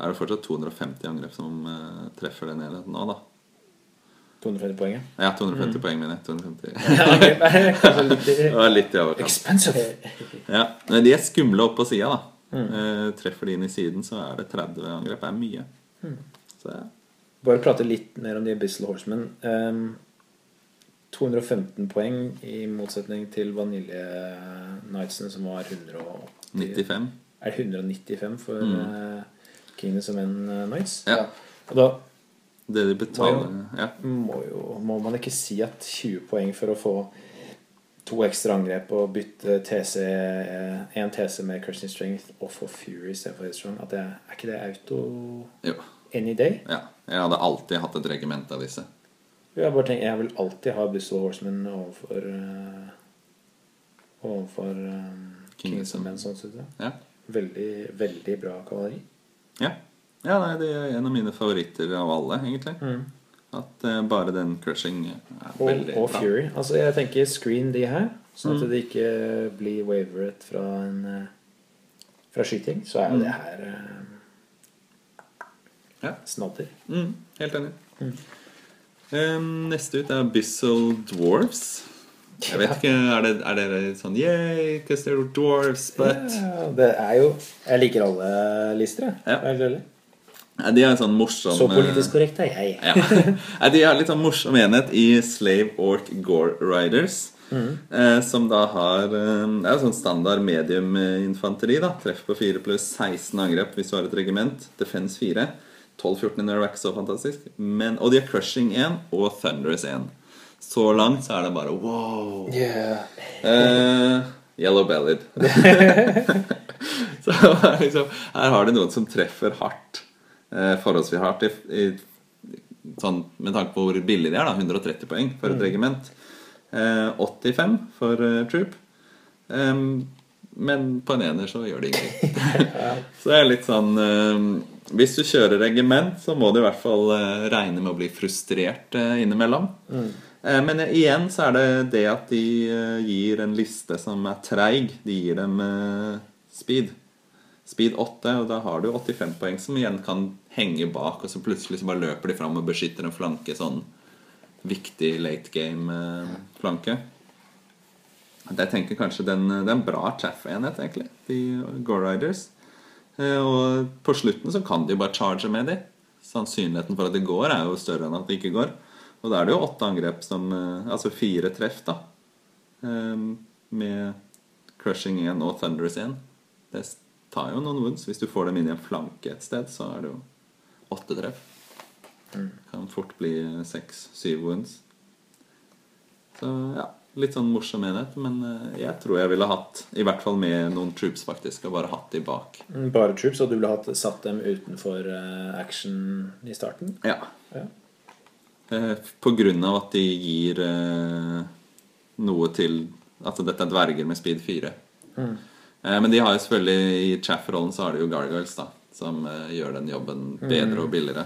det fortsatt 250 angrep som treffer den enheten nå, da. 250 poeng? Ja, 250 poeng mine 250 det var litt I overkant expensive ja, men de skumle opp på siden da treffer de inn I siden så det 30 angrep, det mye så ja. Bare prate litt mer om de Abyssal Horsemen 215 poeng I motsetning til Vanille Knightsen som var 195 det 195 for Kingdoms of Men Knights? Ja. Og da det de betaler må man ikke si at 20 poäng för att få två extra angrepp och byta TC en TC med crushing strength och få fury istället för strong att det är inte det auto jo. Any day ja jag hade alltid haft ett regiment av disse jag bara tänker jag vill alltid ha Abyssal Horsemen över Kingdoms of Men sånt så ja väldigt väldigt bra kavalleri ja Ja, nei, det en av mine favoritter av alle, egentlig. At bare den crushing veldig og bra. Fury. Altså, jeg tenker screen de her, sånn at det ikke blir wavered fra en fra skyting, så det her ja. Snadder. Helt enig. Neste ut Abyssal Dwarves. Jeg vet ikke, det sånn Yay, because they're dwarves, but ja, det jo, jeg liker alle lister, jeg. Ja. Ja, de sånn morsom Så politisk korrekt jeg ja. De litt sånn morsom enhet I Slave Orc Gore Riders som da har sånn standard medium infanteri da treff på 4 pluss 16 angrep hvis du har et regiment Defense 4 12-14 når det ikke så fantastisk Men, og de har Crushing 1 og Thunderous 1 Så langt så det bare wow Yellow Bellyd Så liksom, her har de noen som treffer hardt forholdsvis hardt sånn, med tanke på hvor billig det da 130 poeng for et regiment 85 for troop men på en ener så gjør det ingenting så litt sånn hvis du kjører regiment så må du I hvert fall regne med å bli frustrert innimellom men igjen så det det at de gir en liste som treig de gir dem speed 8, og da har du 85 poeng som igjen kan henge bak, og så plutselig så bare løper de fram og beskytter en flanke, sånn viktig late game-flanke. Jeg tenker kanskje den bra chaff-enhet, egentlig, de Gore Riders. Og på slutten så kan de bare charge med de. Sannsynligheten for at det går jo større enn at det ikke går. Og da det jo 8 angrep som, altså 4 treff da, med Crushing 1 og Thunderous 1. Det tar jo noen wounds. Hvis du får dem inn I en flanke et sted, så det jo 8 treff. Kan fort bli 6-7 wounds. Så ja, litt sånn morsom enhet, men jeg tror jeg ville hatt, I hvert fall med noen troops faktisk, og bare hatt de bak. Bare troops, og du ville hatt satt dem utenfor action I starten? Ja. På grunn av at de gir noe til, altså dette dverger med speed 4. Men de har jo selvfølgelig I chaff-rollen så har de jo gargoyles da som gjør den jobben bedre og billigere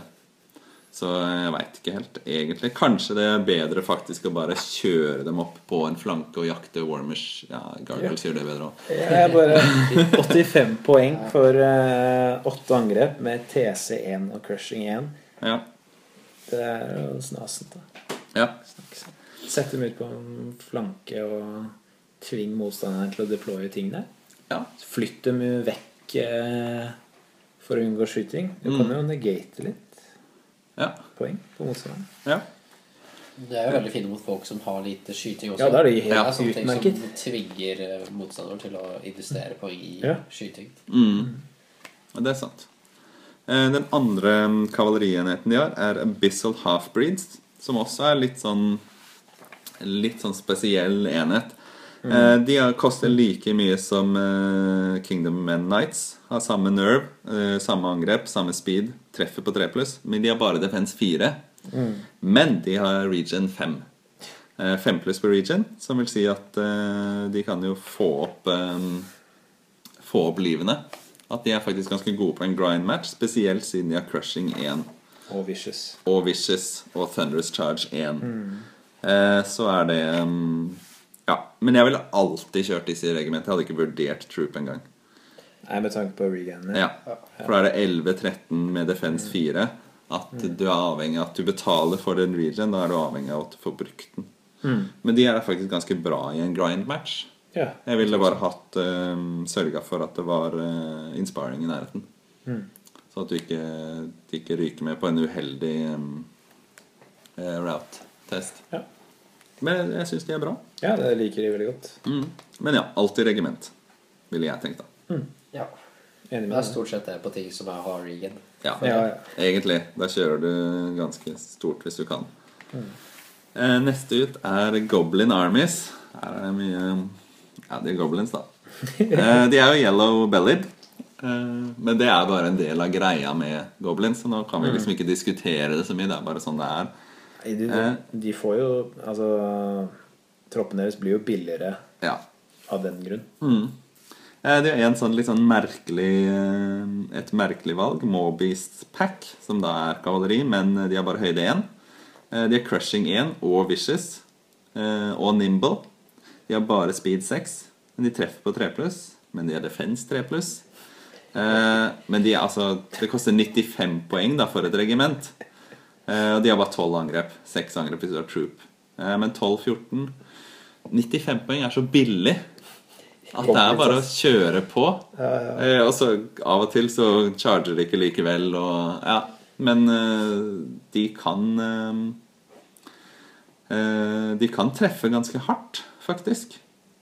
så jeg vet ikke helt egentlig, kanskje det bedre faktisk å bare kjøre dem opp på en flanke og jakte warmers ja, gargoyles gjør det bedre også jeg bare 85 poeng for 8 angrep med TC1 og Crushing 1 ja. Det jo snasent da ja. Sett dem ut på en flanke og tving motstanderen til å deploye ting der Flytte dem vekk for å unngå skyting. Du kommer jo negate litt poeng på motstanderen. Ja. Det jo veldig fint mot folk som har litt skyting også. Ja, det det helt utmerket. Som tvinger motstanderen til å investere på I skyting. Det sant. Den andre kavalerienheten de har Abyssal Halfbreeds, som også litt sånn spesiell enhet. De koster like mye som Kingdoms of Men Knights Har samme nerve, samme angrep, samme speed Treffer på 3+, men de har bare defense 4 Men de har region 5 5+ på region, som vil si at de kan jo få opp fåblivende at de er faktisk ganske gode på en grind match, spesielt siden de har Crushing 1 og Vicious og, Thunderous Charge 1. Så er det ja, men jeg ville alltid kjørt disse i regiment. Jeg hadde ikke vurdert troop en gang. Nei, med tanke på regain ja, for da er det 11-13 med defense 4 at du er avhengig av at du betaler for den regen, da er du avhengig av at du får brukt den. Men de er faktisk ganske bra i en grind match. Ja, jeg ville bare hatt sørget for at det var inspiring i nærheten. Så at du ikke ryker med på en uheldig route-test. Ja. Men jeg synes de er bra. Ja, det liker de veldig godt. Men ja, alltid regiment, ville jeg tenkt da. Ja, det er stort sett det på ting som er hard regen. Ja, egentlig. Da kjører du ganske stort hvis du kan. Neste ut er Goblin Armies. Her er det mye... Ja, det er goblins da. De er jo Yellow Bellyd, men det er bare en del av greia med goblins, så nå kan vi liksom ikke diskutere det så mye, det er bare sånn det er. De får jo, altså, troppen deres blir jo billigere av den grunn. Det er en sånn litt sånn merkelig, et merkelig valg, Mobeast Pack, som da er kavaleri, men de har bare høyde 1. De har Crushing 1 og Vicious, og Nimble. De har bare speed 6, men de treffer på 3+, men de har defense 3+. Men de, altså, det koster 95 poeng da, for et regiment. Og de har bare 12 angrep, 6 angrep hvis du har troop. Men 12-14, 95 poeng er så billig at det er bare å kjøre på. Og så av og til så charger de ikke likevel. Og, ja. Men de kan... de kan treffe ganske hardt faktisk,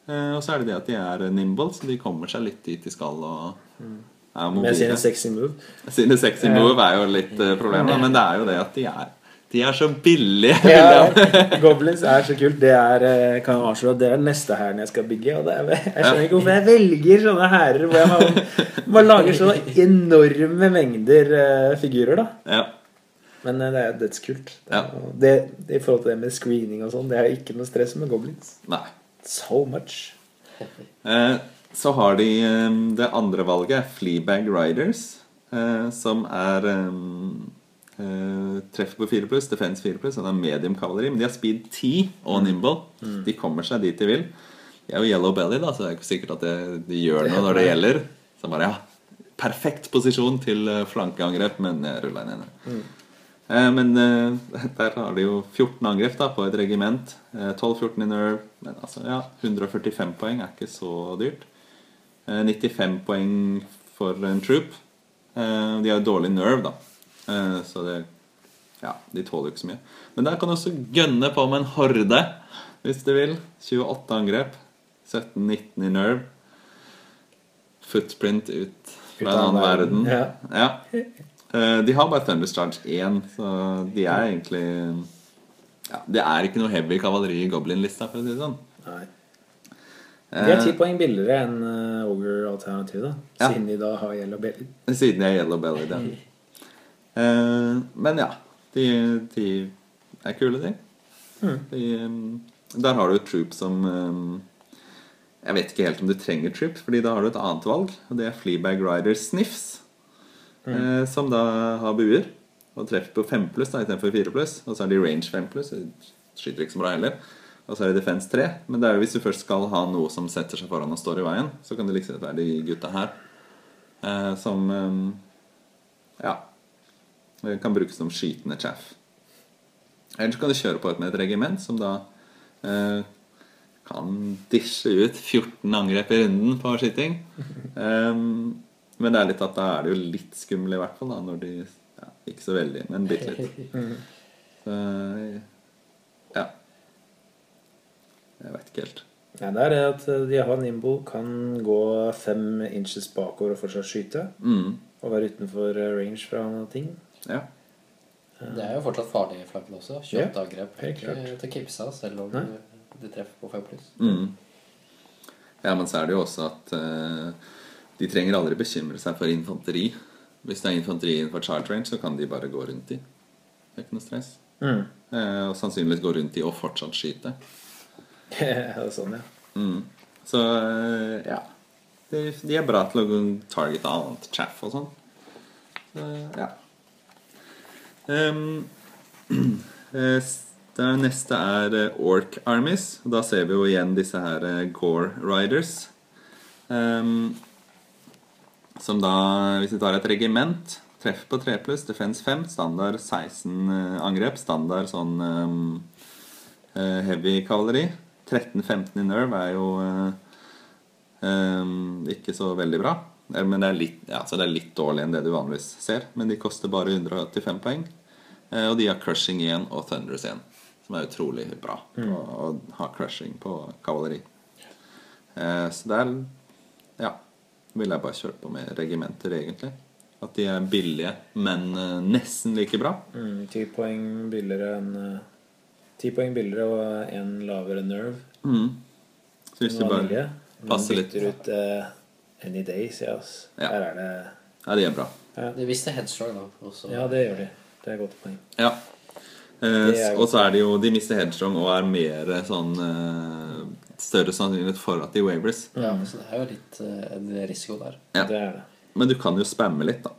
og så er det det at de er nimble, så de kommer seg litt dit de skal og er mobile. Med sine sexy move. Sine sexy move er jo litt problemet, men det er jo det at de er så billige. Ja, goblins er så kult. Det er, kan jeg avslå, det er neste herren jeg skal bygge, og det er, jeg skjønner ikke hvorfor jeg velger sånne herrer hvor jeg man lager sånne enorme mengder figurer da. Ja. Men det er kult. Ja. Det I forhold til det med screening og sånn, det er ikke noe stress med goblins. Nei. So much. Så har de det andre valget er Fleabag Riders, som er treffer på 4+, defense 4+, sånn er medium kavaleri, men de har speed 10 og nimble. De kommer seg dit de vil. De er jo Yellow Belly da, så det er ikke sikkert at de gjør noe når det gjelder. Så bare, ja, perfekt posisjon til flankeangrep, men jeg ruller inn henne. Men der har de jo 14 angrep da, på et regiment. 12-14 i nerve, men altså, ja, 145 poeng er ikke så dyrt. 95 poeng for en troop. De har jo dårlig nerve da, så det, ja, de tåler jo ikke så mye. Men der kan du også gønne på med en horde, hvis du vil. 28 angrep, 17-19 i nerve. Footprint ut fra en annen verden. Ja. De har bare Thunderous Charge 1, så de er egentlig ja, det er ikke noe heavy kavaleri i Goblin-lista, for å si det sånn. Nei. De er 10 poeng billigere enn Ogre-alternativet da, siden de da har Yellow Belly. Siden de har Yellow Belly, ja. Men ja, de er kule, de. Der har du et troop som... jeg vet ikke helt om du trenger troop, fordi da har du et annet valg, og det er Fleabag Rider Sniffs. Som da har buer og treffer på 5+ da, i stedet for 4+, og så har de range 5+, skyter ikke så bra heller, og så er det defense 3, men det er jo hvis du først skal ha noe som setter seg foran og står i veien, så kan det liksom være de gutta her som ja, kan brukes som skytende chaff. Ellers kan du kjøre på et med et regiment som da kan dishe ut 14 angrep i runden på skyting. Men det er litt at da er det jo litt skummel i hvert fall da, når de, ja, ikke så veldig, men bitte litt. Så, ja. Jeg vet ikke helt. Ja, det er det at de har Nimble, kan gå 5 inches bakover og fortsatt skyte, og være utenfor range fra noen ting. Ja. Det er jo fortsatt farlig i flanken også, 28 angrep til Kipsa, selv om de treffer på 5+. Ja, men så er det jo også at... de trenger aldri bekymre seg for infanteri. Hvis det er infanteri innenfor charge range, så kan de bare gå rundt i. Det er ikke noe stress. Og sannsynligvis gå rundt i og fortsatt skyte. Ja, sånn, ja. Så, ja. De er bra til å targete annet chaff og sånn. Så, ja. Der neste Orc Armies. Da ser vi jo igjen disse her Gore Riders. Som da, hvis vi tar et regiment, treff på 3+, defense 5, standard 16 angrep, standard sånn heavy kavaleri. 13-15 i nerve jo ikke så veldig bra, men det litt, ja, så det litt dårlig enn det du vanligvis ser, men de koster bare 185 poeng, og de har crushing igjen og thunders igjen, som utrolig bra å ha crushing på kavaleri. Så der, ja, vil jeg bare kjøre på med regimenter egentlig, at de billige, men nesten like bra. 10 poeng billigere enn 10 poeng billigere og en lavere nerve. Så hvis du bare passer litt ut any day, sier oss. Ja. Her det... Ja, det bra. Ja. Det visste headstrong da også. Ja, det gjør de. Det godt poeng. Ja. Og så det jo, de mister headstrong og mer sånn større sannsynlighet for at de waivers. Ja, så det jo litt en risiko der. Ja. Det det. Men du kan jo spamme litt da,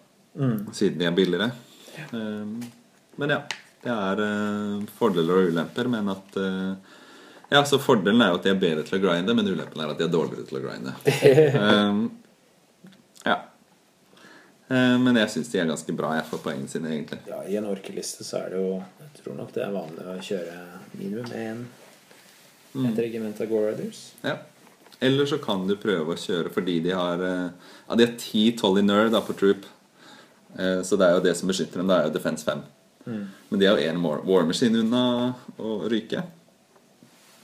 siden de billigere. Ja. Men ja, det fordeler og ulemper, men at ja, så fordelen jo at de bedre til å grinde, men ulempen at de dårligere til å grinde. Ja. Men jeg synes de ganske bra, jeg får poengene sine egentlig. Ja, i en orkeliste så det jo, jeg tror nok det vanlig å kjøre minimum et regiment av Gore Riders. Ja. Eller så kan du prøve å kjøre, fordi de ja, de har 10-12 i nerd da på troop, så det jo det som beskytter dem, det jo defense 5. Men det jo en war machine unna å ryke.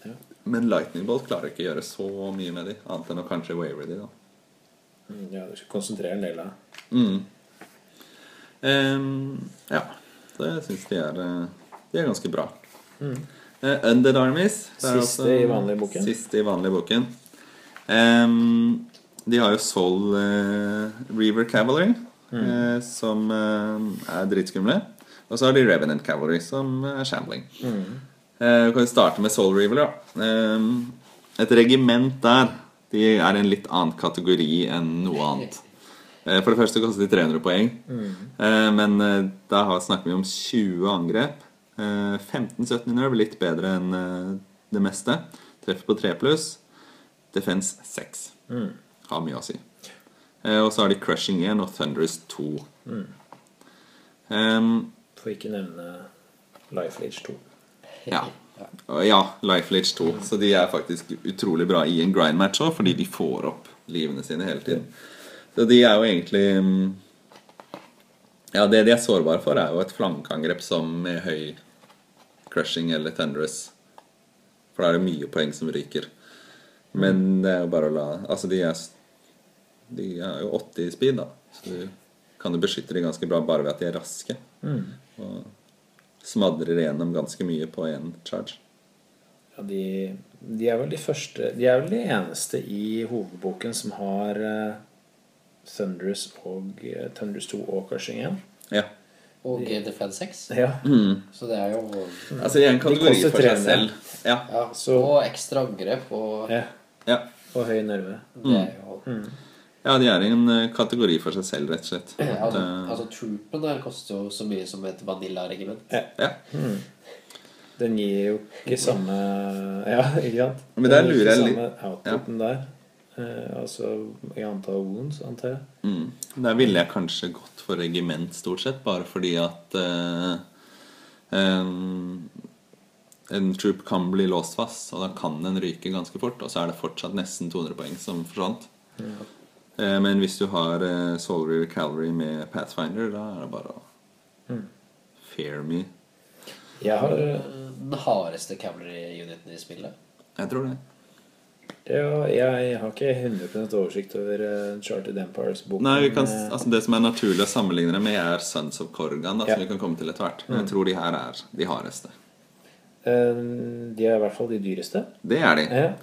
Ja. Men lightning bolt klarer ikke å gjøre så mye med de, annet enn å kanskje waver de da. Ja, du skal konsentrere en del da. Ja, så jeg synes de ganske bra. Undead Armies, siste i vanlige boken. De har jo Soul Reaver Cavalry, som dritskumle. Og så har de Revenant Cavalry, som shambling. Vi kan starte med Soul Reaver, da. Et regiment der, de en litt annen kategori enn noe annet. For det første koster de 300 poeng, men da snakker vi om 20 angrep. 15-17 nerve, litt bedre enn det meste. Treffer på 3+, defense 6. Har mye å si. Og så har de crushing 1 og thunders 2. Får ikke nevne Lifelage 2. Ja, Lifelage 2. Så de faktisk utrolig bra i en grindmatch også, fordi de får opp livene sine hele tiden. Så de jo egentlig ja, det de sårbare for jo et flankangrep som med høy crushing eller thunderous, for da det mye poeng som ryker. Men det jo bare å la, altså de jo 80 i speed da, så du kan du beskytte de ganske bra bare ved at de raske. Og smadrer igjennom ganske mye på en charge. Ja, de vel de første, de vel de eneste i hovedboken som har Thunders og Thunders 2 og Crushing 1. Ja. Og Defense 6. Ja. Så det jo altså det en kategori for seg selv. Ja. Ja, så og ekstra angrep og ja. Og høy nerve. Det jo ja, de i en kategori for seg selv, rett og slett. Ja, altså troopen der koster jo så mye som et vanilla-regiment. Den gir jo ikke samme... Ja, ikke sant? Men der lurer jeg litt... Den outputen der. Altså i antall wounds, antar jeg. Der ville jeg kanskje gått for regiment, stort sett, bare fordi at en troop kan bli låst fast, og da kan den ryke ganske fort, og så det fortsatt nesten 200 poeng som forsvant. Ja. Men hvis du har Soul Reaver Cavalry med Pathfinder, da det bare å fear me. Jeg har den hardeste Cavalry-uniten i spillet. Jeg tror det. Ja, jeg har ikke 100% oversikt over Uncharted Empires-boken. Nei, altså det som naturlig å sammenligne det med Sons of Korgan, da, som vi kan komme til etter hvert. Jeg tror de her de hardeste. De i hvert fall de dyreste. Det de.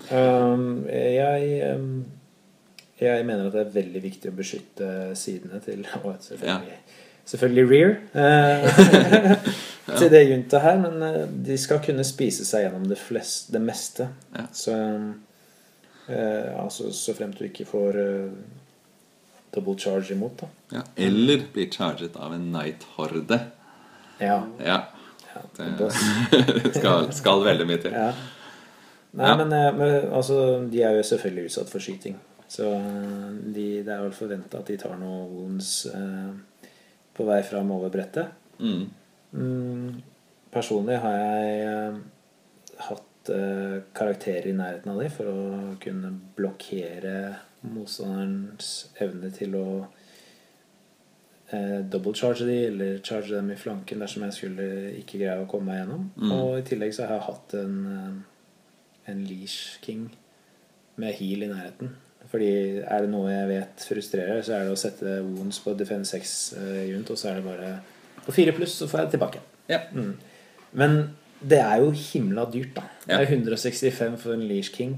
Jeg mener at det veldig viktig å beskytte sidene til selvfølgelig rear til det junta her, men de skal kunne spise seg gjennom det meste. Så Altså så fremt du ikke får double charge imot da. Ja, eller blir charget av en knight horde. Ja. Ja. Det skal veldig mye til. Ja. Nei, ja. Men altså, de jo selvfølgelig utsatt for skyting. Så det jo forventet at de tar noen wounds på vei fram over brettet. Personlig har jeg hatt karakterer i nærheten av de for å kunne blokkere motstanderens evne til å double charge de eller charge dem i flanken dersom jeg skulle ikke greie å komme meg gjennom. Og i tillegg så har jeg hatt en leash king med heal i nærheten, fordi det noe jeg vet frustrerer, så det å sette wounds på defense 6 unit, og så det bare på 4+, så får jeg tilbake. Ja. Men det jo himla dyrt da. Ja. Det 165 for en leash king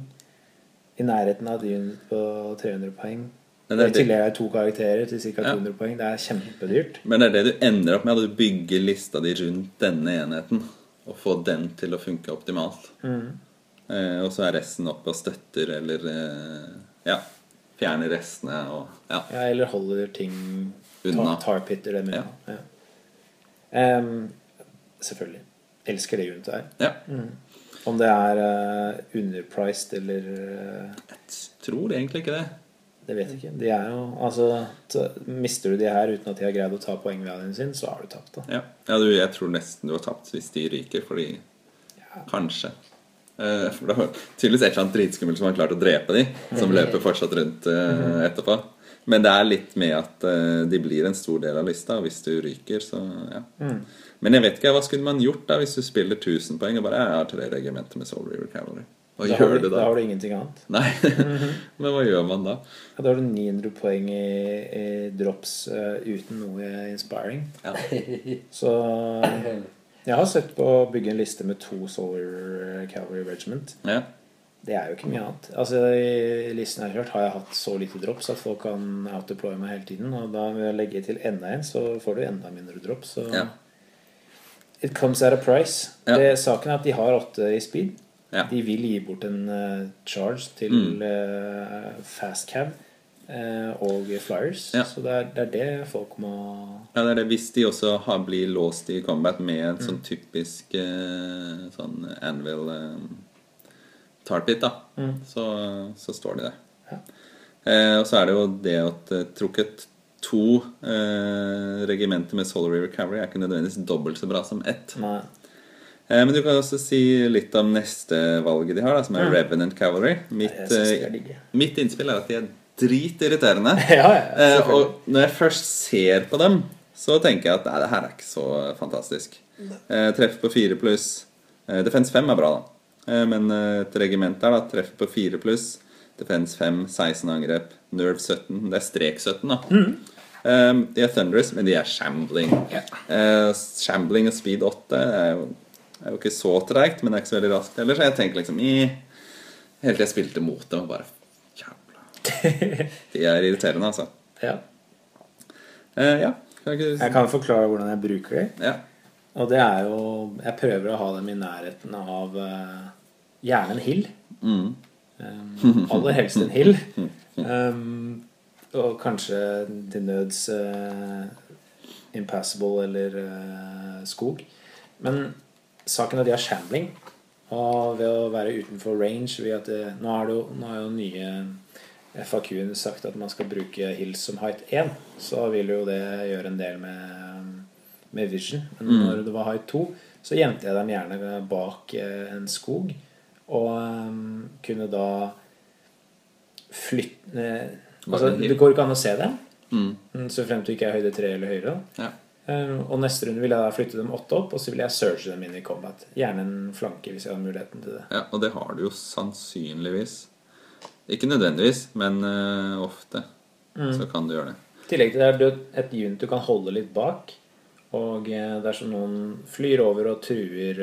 i nærheten av unit på 300 poeng. Men det tillegger 2 karakterer til cirka 200 poeng. Det kjempedyrt. Men det det du ender opp med at du bygger lista di rundt denne enheten og får den til å funke optimalt. Og så resten opp og støtter eller fjerner restene og, ja, eller holder ting unna. Tarpitter dem unna. Ja. Ja. Selvfølgelig. Elsker det unit her. Ja. Om det underpriced eller jeg tror egentlig ikke det. Det vet jeg ikke. De jo, altså, mister du de her uten at de har greid å ta poengverdien sin, så har du tapt da. Ja, jeg tror nesten du har tapt hvis de ryker, fordi kanskje. For det var tydeligvis et eller annet dritskummel som har klart å drepe de, som løper fortsatt rundt etterpå. Men det litt med at de blir en stor del av lista, og hvis du ryker, så ja. Men jeg vet ikke, hva skulle man gjort da hvis du spiller 1000 poeng og bare, jeg har 3 regimenter med Soul Reaver Cavalry? Da har du ingenting annet. Nei, men hva gjør man da? Ja, da har du 900 poeng i drops uten noe inspiring. Ja. Så jeg har sett på å bygge en liste med 2 Solar Cavalry Regiment. Ja. Det jo ikke mye annet. Altså, i listen jeg har hørt har jeg hatt så lite drops at folk kan outdeploye meg hele tiden, og da vil jeg legge til enda en, så får du enda mindre drops. Så. Ja. It comes at a price. Ja. Saken at de har 8 i speed. Ja. De vil gi bort en charge til fast cab og flyers, så det folk må... Ja, det det hvis de også blir låst i combat med en sånn typisk sånn anvil tarpit da, så står de der. Ja. Og så det jo det at trukket 2 regimenter med Solar River Cavalry ikke nødvendigvis dobbelt så bra som 1. Nei. Men du kan også si litt om neste valget de har da, som Revenant Cavalry. Mitt innspill at de dritirriterende. Og når jeg først ser på dem, så tenker jeg at det her ikke så fantastisk. Treff på 4+, defense 5 bra da, men et regiment der da, treff på 4+, defense 5, 16 angrep, nerve 17, det strek 17 da. De thunderous, men de shambling. Shambling og speed 8 jo det jo ikke så tregt, men det ikke så veldig raskt heller, så jeg tenker liksom helt til jeg spilte mot dem og bare jævla de irriterende altså. Jeg kan forklare hvordan jeg bruker det. Og det jo jeg prøver å ha dem i nærheten av gjerne en hill, aller helst en hill, og kanskje til nøds impassable eller skog. Men saken at de shambling, og ved å være utenfor range, ved at nå nå jo nye FAQ-en sagt at man skal bruke hills som height 1, så vil jo det gjøre en del med vision. Men når det var height 2, så gjemte jeg dem gjerne bak en skog, og kunne da flytte... Altså, det går ikke an å se dem, så frem til ikke er høyde 3 eller høyere. Ja. Og neste runde vil jeg da flytte dem 8 opp, og så vil jeg surge dem inn i combat, gjerne en flanke hvis jeg har muligheten til det. Ja, og det har du jo sannsynligvis, ikke nødvendigvis, men ofte så kan du gjøre det. I tillegg til det et unit du kan holde litt bak, og dersom noen flyr over og truer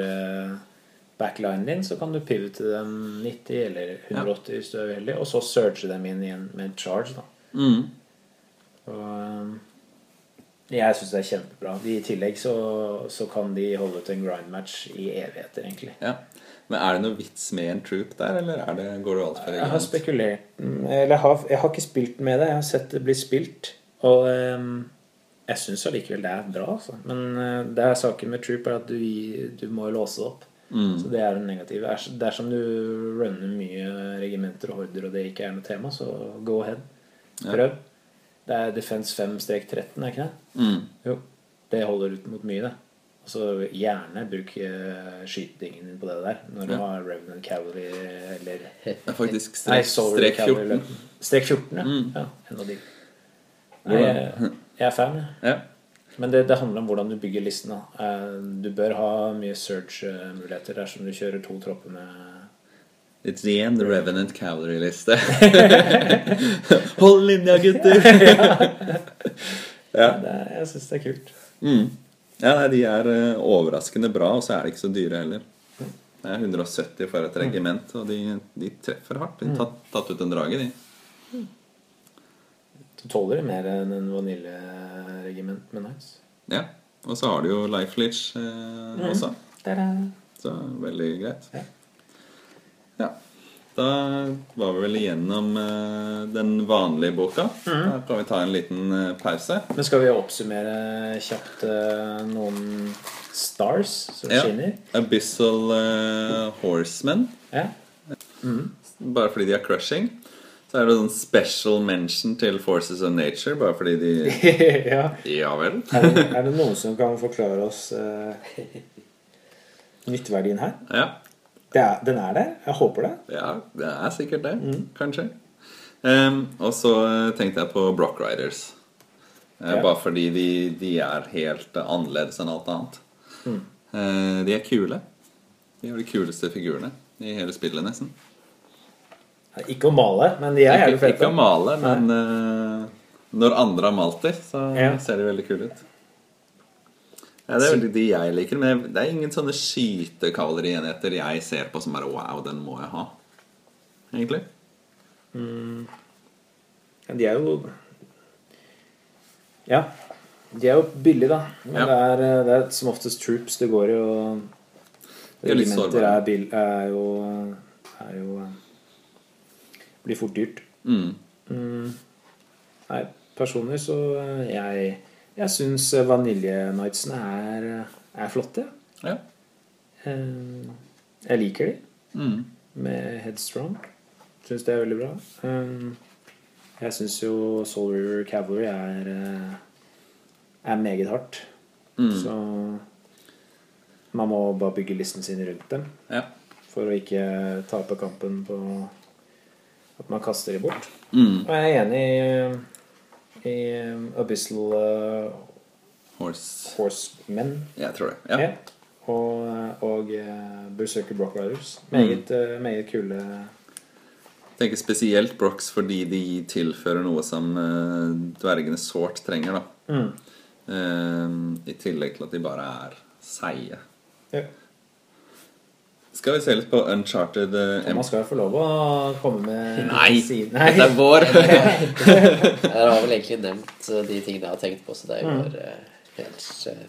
backlinen din, så kan du pivote dem 90 eller 180 hvis du heldig, og så surge dem inn igjen med charge da. Og jeg synes det kjempebra. I tillegg så kan de holde ut en grindmatch i evigheter egentlig. Ja. Men er det noe vits med en troop der, eller er det, går det alt for? Jeg har spekulert. Jeg har ikke spilt med det. Jeg har sett det bli spilt, og jeg synes allikevel det er bra, altså. Men det er saken med troop er at du må låse opp. Så det er en negativ. Dersom du runner mye regimenter og horder, og det ikke er noe tema, så go ahead. Prøv. Ja. Det er Defense 5-13, er ikke det? Jo, det holder ut mot mye, det. Og så gjerne bruk skytingen din på det der når du har Revenant Cavalry eller faktisk strek 14. Strek 14, ja. En av de. Nei, jeg er fan, ja. Men det handler om hvordan du bygger listen, da. Du bør ha mye search-muligheter der som du kjører 2 tropper med. It's the end of the Revenant Cavalry-liste. Hold linja, gutter! Ja. Jeg synes det er kult. Ja, de er overraskende bra, og så er de ikke så dyre heller. Det er 170 for et regiment, og de treffer hardt. De har tatt ut en drage, de. Du tåler det mer enn en vaniljeregiment med nice. Ja, og så har du jo Life Leech også. Så veldig greit. Ja, da var vi vel igjennom den vanlige boka. Da kan vi ta en liten pause. Men skal vi oppsummere kjapt noen stars som skinner? Abyssal Horsemen. Bare fordi de har crushing. Så er det sånn special mention til Forces of Nature, bare fordi de... Ja vel. Er det noen som kan forklare oss nytteverdien her? Ja. Den er der, jeg håper det. Ja, det er sikkert det, kanskje. Og så tenkte jeg på Brock Riders. Bare fordi de er helt annerledes enn alt annet. De er kule. De har de kuleste figurene i hele spillet nesten. Ikke å male, men de er jævlig fete. Ikke å male, men når andre har malt det, så ser de veldig kule ut. Ja, det er veldig de jeg liker, men det er ingen sånne skytekavalerienheter jeg ser på som bare, wow, den må jeg ha. Egentlig. De er jo... Ja, de er jo billige, da. Men det er som oftest troops det går i, og... Regimenter er jo blir fort dyrt. Nei, personlig så jeg synes Vanilje Knightsene er flotte. Ja. Jeg liker de med Headstrong. Synes det er veldig bra. Jeg synes jo Soul Reaver Cavalry er meget hardt. Så man må bare bygge listen sin rundt dem for å ikke tape kampen på at man kaster de bort. Og jeg er enig i Abyssal Horsemen. Jeg tror det, ja. Og Berserker Brock Riders. Meget kule. Jeg tenker spesielt Brocks fordi de tilfører noe som dvergene sårt trenger, da. I tillegg til at de bare er seie. Ja. Skal vi se litt på Uncharted Empires? Man skal jo få lov å komme med... Nei, det er vår! Jeg har vel egentlig nevnt de tingene jeg har tenkt på, så det er jo bare helt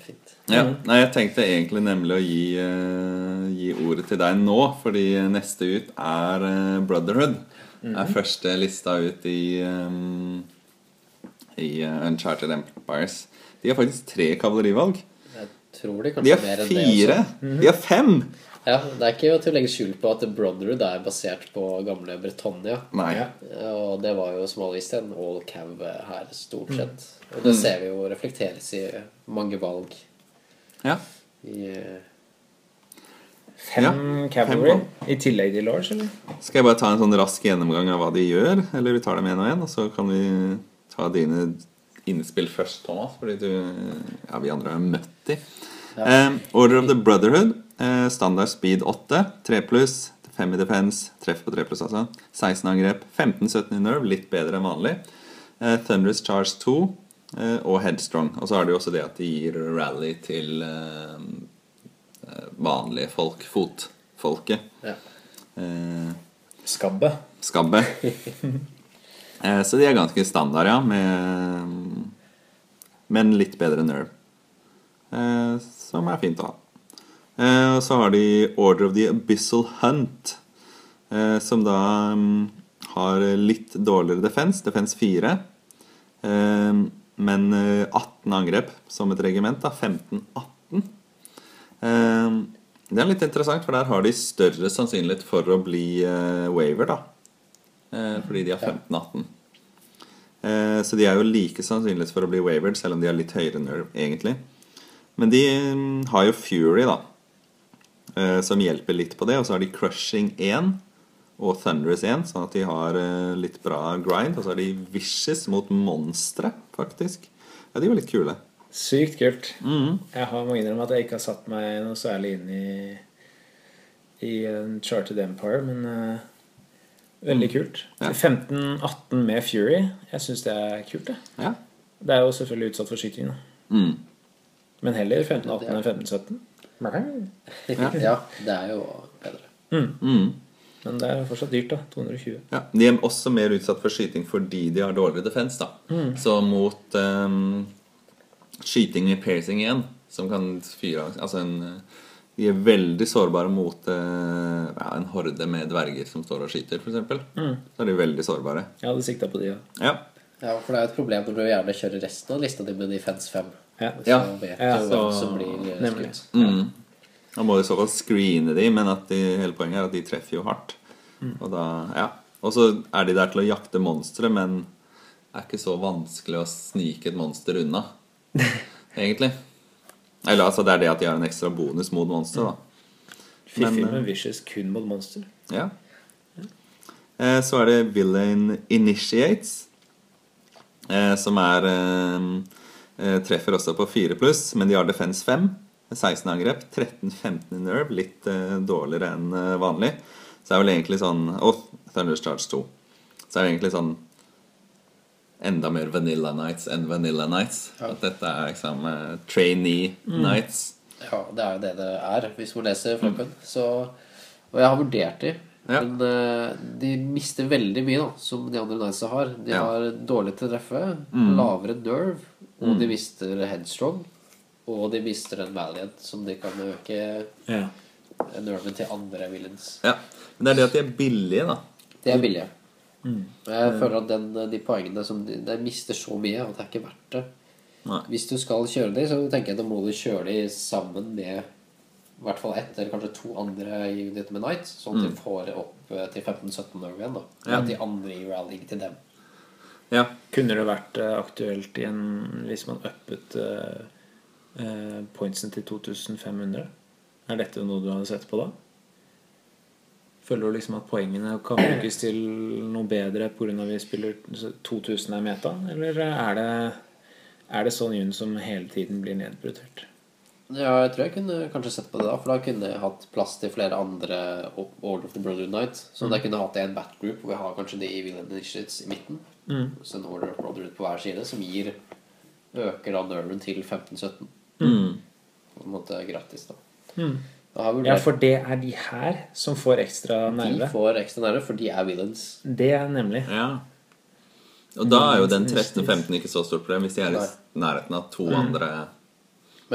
fint. Ja, nei, jeg tenkte egentlig nemlig å gi ordet til deg nå, fordi neste ut er Brotherhood. Er første lista ut i Uncharted Empires. De har faktisk 3 kavalerivalg. Jeg tror de kanskje mer enn det også. De har 4! De har 5! Ja, det er ikke til å legge skjul på at Brotherhood er basert på gamle Britannia. Nei. Og det var jo som alle visste en all cav her stort sett. Og det ser vi jo reflekteres i mange valg. Ja. 5 cavalry i tillegg til large, eller? Skal jeg bare ta en sånn rask gjennomgang av hva de gjør? Eller vi tar dem en og en, og så kan vi ta dine innspill først, Thomas, fordi vi andre har møtt de. Order of the Brotherhood. Standard speed 8, 3+, 5 i defense, treff på 3+, altså 16 angrep, 15-17 i nerve, litt bedre enn vanlig. Thunderous charge 2 og headstrong. Og så har du også det at de gir rally til vanlige folk, fotfolket. Ja. Skabbe. Så de er ganske standard, ja, men litt bedre nerve, som er fint å ha. Og så har de Order of the Abyssal Hunt, som da har litt dårligere defense 4, men 18 angrep som et regiment da, 15-18. Det litt interessant, for der har de større sannsynlighet for å bli waiver da, fordi de har 15-18. Så de jo like sannsynlighet for å bli waivered, selv om de har litt høyere nerve egentlig. Men de har jo Fury da, som hjelper litt på det, og så har de Crushing 1 og Thunderous 1, sånn at de har litt bra grind, og så har de Vicious mot monstre faktisk. Ja, de var litt kule. Sykt kult. Jeg har mange innrømme at jeg ikke har satt meg noe særlig inn i Uncharted Empire, men veldig kult. Ja. 15-18 med Fury, jeg synes det kult det. Ja. Det jo selvfølgelig utsatt for skyting da. Men heller 15-18 enn 15-17. Ja, det jo bedre. Men det jo fortsatt dyrt da, 220. Ja, de også mer utsatt for skyting fordi de har dårlig defense da. Så mot skyting med piercing igjen, som kan fyre, altså de veldig sårbare mot en horde med dverger som står og skyter, for eksempel. Så de veldig sårbare. Jeg hadde siktet på de, ja. Ja, for det jo et problem når du gjerne kjører resten av lista din med Defense 5. Ja. Så vet du hvem som blir skutt. Da må du såkalt screene de, men at hele poenget at de treffer jo hardt. Og da, ja. Og så de der til å jakte monstre, men ikke så vanskelig å snike et monster unna. Egentlig. Eller altså det det at de har en ekstra bonus mot monster da. Fiffig med vicious kun mot monster. Ja. Så det Villain Initiates, som treffer også på 4+, men de har defense 5, 16 angrep, 13-15 nerve, litt dårligere enn vanlig. Så det vel egentlig sånn, og Thunder Charge 2. Så det egentlig sånn enda mer Vanilla Knights enn Vanilla Knights. Ja. At dette liksom trainee Knights. Ja, det jo det det hvis man leser flokken. Så, og jeg har vurdert de, men de mister veldig mye da, som de andre Knightsene har. De har dårlig til å treffe, lavere nerve, og de mister headstrong, og de mister en valiant som de kan øke nerven til andre villains. Ja, men det det at de billige da. De billige. Jeg føler at de poengene som de mister så mye at det ikke verdt det. Hvis du skal kjøre dem, så tenker jeg at du må kjøre dem sammen med i hvert fall ett eller kanskje to andre i unit med Knights, sånn at de får opp til 15-17 år igjen da. At de andre i rally til dem. Ja. Kunne det vært aktuelt igjen hvis man uppet pointsen til 2500? Dette noe du hadde sett på da? Føler du liksom at poengene kan brukes til noe bedre på grunn av vi spiller 2000 meta, eller det sånn jun som hele tiden blir nedprioritert? Ja, jeg tror jeg kunne kanskje sett på det da, for da kunne jeg hatt plass til flere andre Order of the Brotherhood Knights, så da kunne jeg hatt en batgroup, hvor jeg har kanskje de Villain Initiates i midten, så en Order of Brotherhood på hver side, som øker da nerven til 15-17. På en måte gratis da. Ja, for det de her som får ekstra nerve. De får ekstra nerve, for de villains. Det nemlig. Ja. Og da jo den 13-15 ikke så stort problem hvis de i nærheten av to andre.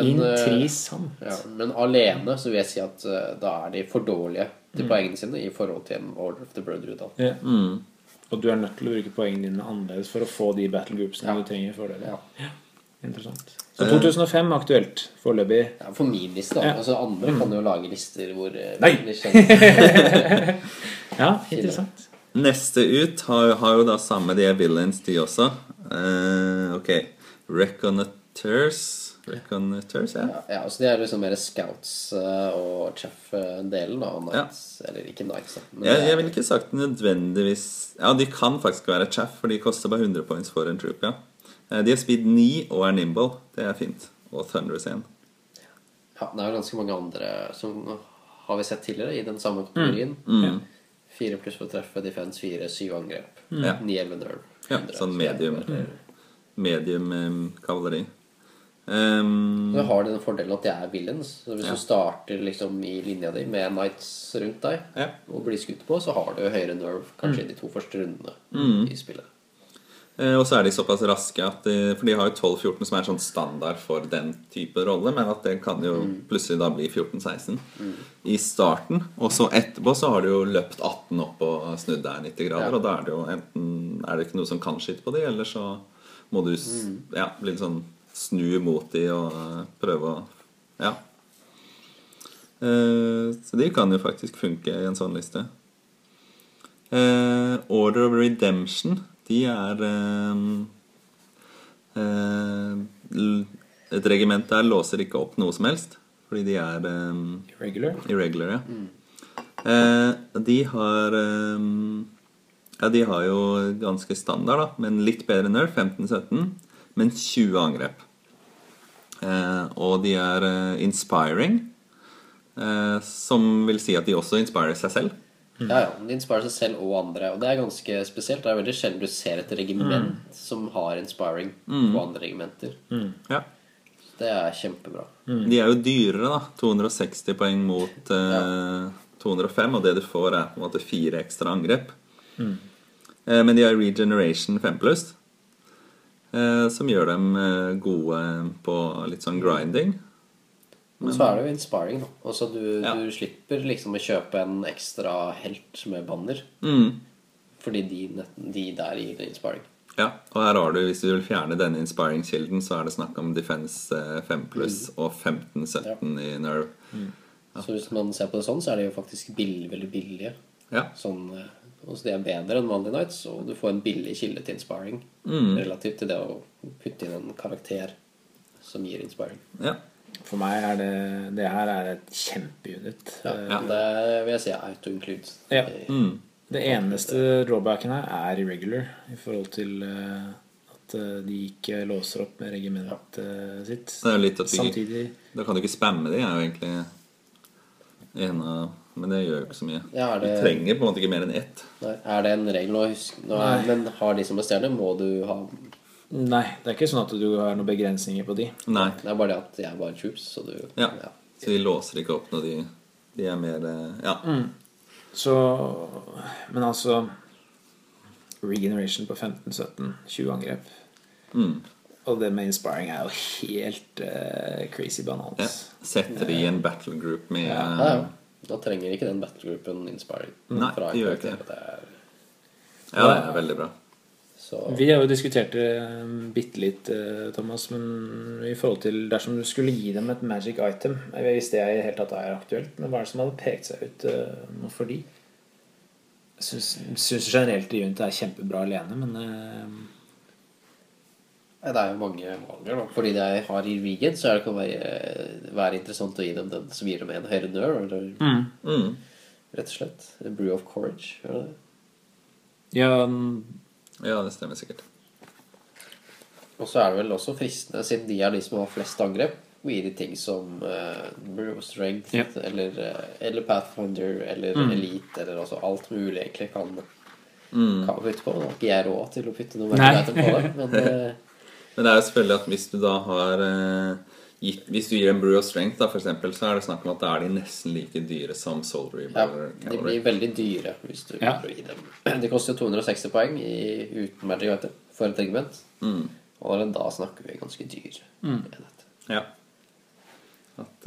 Interessant. Ja, men alene så vil jeg si at da de for dårlige til poengene sine i forhold til en Order of the Brotherhood. Ja. Og du nødt til å bruke poengene dine annerledes for å få de battlegroupsene du trenger for det. Ja. Interessant. Så 2005 aktuelt foreløpig. Ja, for min liste da. Altså andre kan jo lage lister hvor nei! Ja, interessant. Neste ut har jo da samme de villains de også. Ok. Reconnaisseurs, ja, så de liksom mer scouts og chef-delen av Knights, eller ikke Knights da. Jeg vil ikke sagt nødvendigvis. Ja, de kan faktisk være chef, for de koster bare 100 points for en troop, ja. De har speed 9 og nimble. Det fint. Og Thunderous 1. Ja, det jo ganske mange andre som har vi sett tidligere i den samme kategorien. 4+ for å treffe, defense 4, 7 angrep. 9-11 nerve. Ja, sånn medium kavalleri. Nå har du den fordelen at det villains. Så hvis du starter liksom i linja di med knights rundt deg, og blir skutt på, så har du høyere nerve kanskje i de to første rundene i spillet. Og så de såpass raske at for de har jo 12-14 som sånn standard for den type rolle, men at det kan jo plutselig da bli 14-16 I starten, og så etterpå så har de jo løpt 18 opp og snudd der 90 grader, og da det jo enten det ikke noe som kan skite på de, eller så må du bli litt sånn snu mot de og prøve å så de kan jo faktisk funke I en sånn liste. Order of Redemption de et regiment der låser ikke opp noe som helst fordi de irregular de har de har jo ganske standard da, men litt bedre nerf 15-17, men 20 angrep og de inspiring som vil si at de også inspirer seg selv Ja, de inspirerer seg selv og andre Og det ganske spesielt Det veldig sjelden du ser et regiment Som har inspiring på andre regimenter Ja Det kjempebra De jo dyrere da 260 poeng mot 205 Og det du får på en måte 4 ekstra angrep Men de har regeneration 5+, Som gjør dem gode på litt sånn grinding Men så det jo inspiring da. Og så du slipper liksom å kjøpe en ekstra helt med banner Fordi de der gir inspiring Ja, og her har du, hvis du vil fjerne denne inspiring-kilden Så det snakk om defense 5+, og 15-17 I nerve Så hvis man ser på det sånn, så det jo faktisk veldig billige sånn, Og så det bedre enn vanlige nights Og du får en billig kilde til inspiring Relativt til det å putte inn en karakter Som gir inspiring Ja For meg det her et kjempeunit det vil jeg si auto-includes Det eneste drawbacken her irregular I forhold til at de ikke låser opp med regimentet sitt Det jo litt at samtidig da kan du ikke spamme det jo egentlig en av men det gjør jo ikke så mye det du trenger på en måte ikke mer enn ett Nei, det en regel å huske men har de som bestiller må du ha Nei, det ikke sånn at du har noen begrensninger på de Nei Det bare det at jeg bare troops så, du, så de låser ikke opp når de mer Så, men altså Regeneration på 15-17 20 angrep Og det med inspiring jo helt crazy banals Setter de I en battlegroup med Da trenger ikke den battlegroupen inspiring Nei, det gjør ikke det det veldig bra Så. Vi har jo diskutert bitte litt, Thomas, men I forhold til dersom du skulle gi dem et magic item, jeg visste jeg helt at det aktuelt, men hva det som hadde pekt seg ut for de? Jeg synes generelt I unit det kjempebra alene, men... Det jo mange mangler, fordi det jeg har I Regen, så det kan være interessant å gi dem den som gir dem en høyre dør, eller rett og slett. Brew of Courage, gjør det? Ja, det stemmer sikkert. Og så det vel også fristende, siden de de som har flest angrep, og gir de ting som Brew of Strength, eller Pathfinder, eller Elite, eller altså alt mulig egentlig kan putte på. Da. Jeg råd til å putte noe veldig på det, men... men det jo selvfølgelig at hvis du da har... Hvis du gir en Brew of Strength da, for eksempel, så det snakk om at da de nesten like dyre som Soul Reaver Cavalry. De blir veldig dyre hvis du prøver å gi dem. De koster 260 poeng uten magic item for et regiment. Og da snakker vi ganske dyre. Ja. At,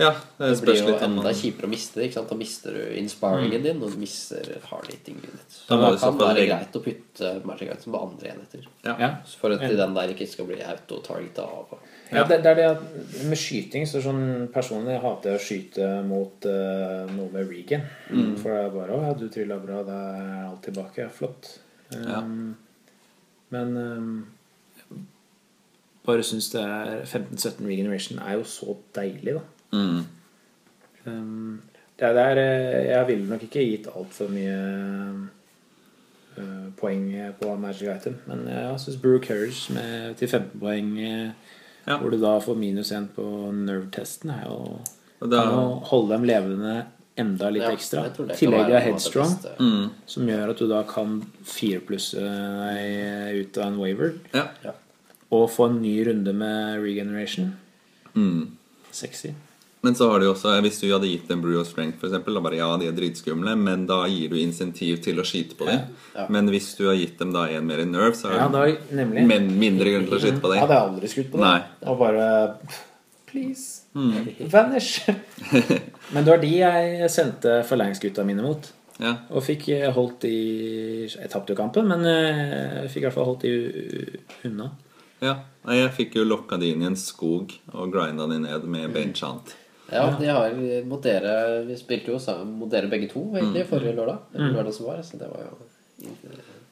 det blir jo enda kjipere å miste det, ikke sant? Da mister du inspiringen din, og du mister hard hitting din. Så da kan det være greit å putte magic item på andre enheter. For at den der ikke skal bli auto-targetet av. Det det at med skyting, så sånn personlig hater jeg å skyte mot noe med regen. For det bare, du tryller bra, det alt tilbake, flott. Men... bare synes det 15-17 regeneration jo så deilig da det der jeg ville nok ikke gitt alt for mye poeng på magic item men jeg synes Brew Courage til 15 poeng hvor du da får minus 1 på nerve-testen og da holde dem levende enda litt ekstra tillegg av headstrong som gjør at du da kan 4+ ut av en waiver og få en ny runde med regeneration sexy Men så har du også, hvis du hadde gitt en Brew of Strength for eksempel, da bare ja, de er dritskumle, men da gir du insentiv til å skyte på dem. Ja. Men hvis du har gitt dem da en mer i nerve, så har du mindre grunn til å skyte på dem. Ja, det har aldri skutt på dem. Og bare, please, vanish. Men det var de jeg sendte forlengsgutta mine mot. Ja. Og fikk holdt de, jeg tappte jo kampen, men jeg fikk i hvert fall holdt de unna. Ja, jeg fikk jo lokket de inn i en skog og grindet de ned med benchant. Ja, de har mot dere, vi spilte jo sammen mot dere begge to egentlig forrige lørdag som var, så det var jo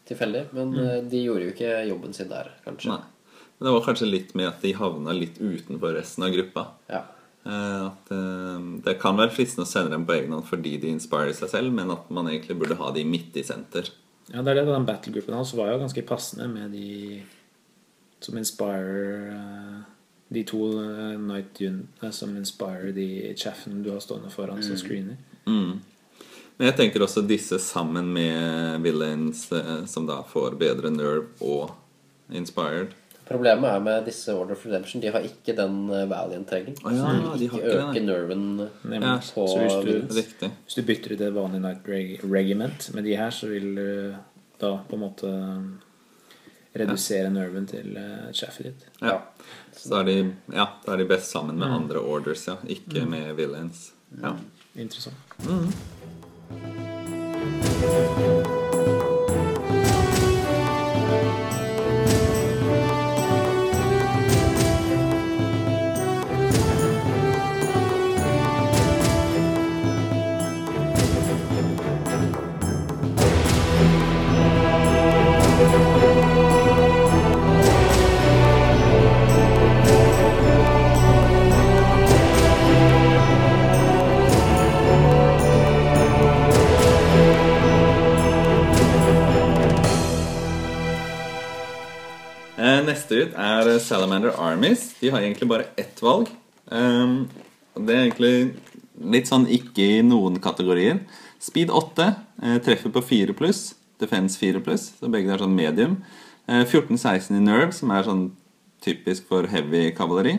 tilfeldig, men de gjorde jo ikke jobben sin der, kanskje. Nei, men det var kanskje litt med at de havna litt utenfor resten av gruppa. Ja. At det kan være fristende å sende dem på egen hånd fordi de inspirer seg selv, men at man egentlig burde ha de midt i senter. Ja, det er det, den battlegruppen hans var jo ganske passende med de som inspirer de to Night Unitene som inspirer de chaffen du har stående foran som screener. Men jeg tenker også disse sammen med villains som da får bedre nerve og inspired. Problemet med disse Order of Redemption, de har ikke den Valiant-regelen. De ikke øker nerven på villains. Hvis du bytter i det vanlige Night Regiment med de her, så vil du da på en måte redusere nerven til sjefet ditt. Ja, så er de, da er de best sammen med andre orders, ikke med villains. Ja. Interessant. Neste ut Salamander Armies. De har egentlig bare ett valg. Det er egentlig litt sånn ikke i noen kategorier. Speed 8, treffer på 4+, defense 4+, så begge er sånn medium. 14-16 i nerve, som er sånn typisk for heavy kavaleri.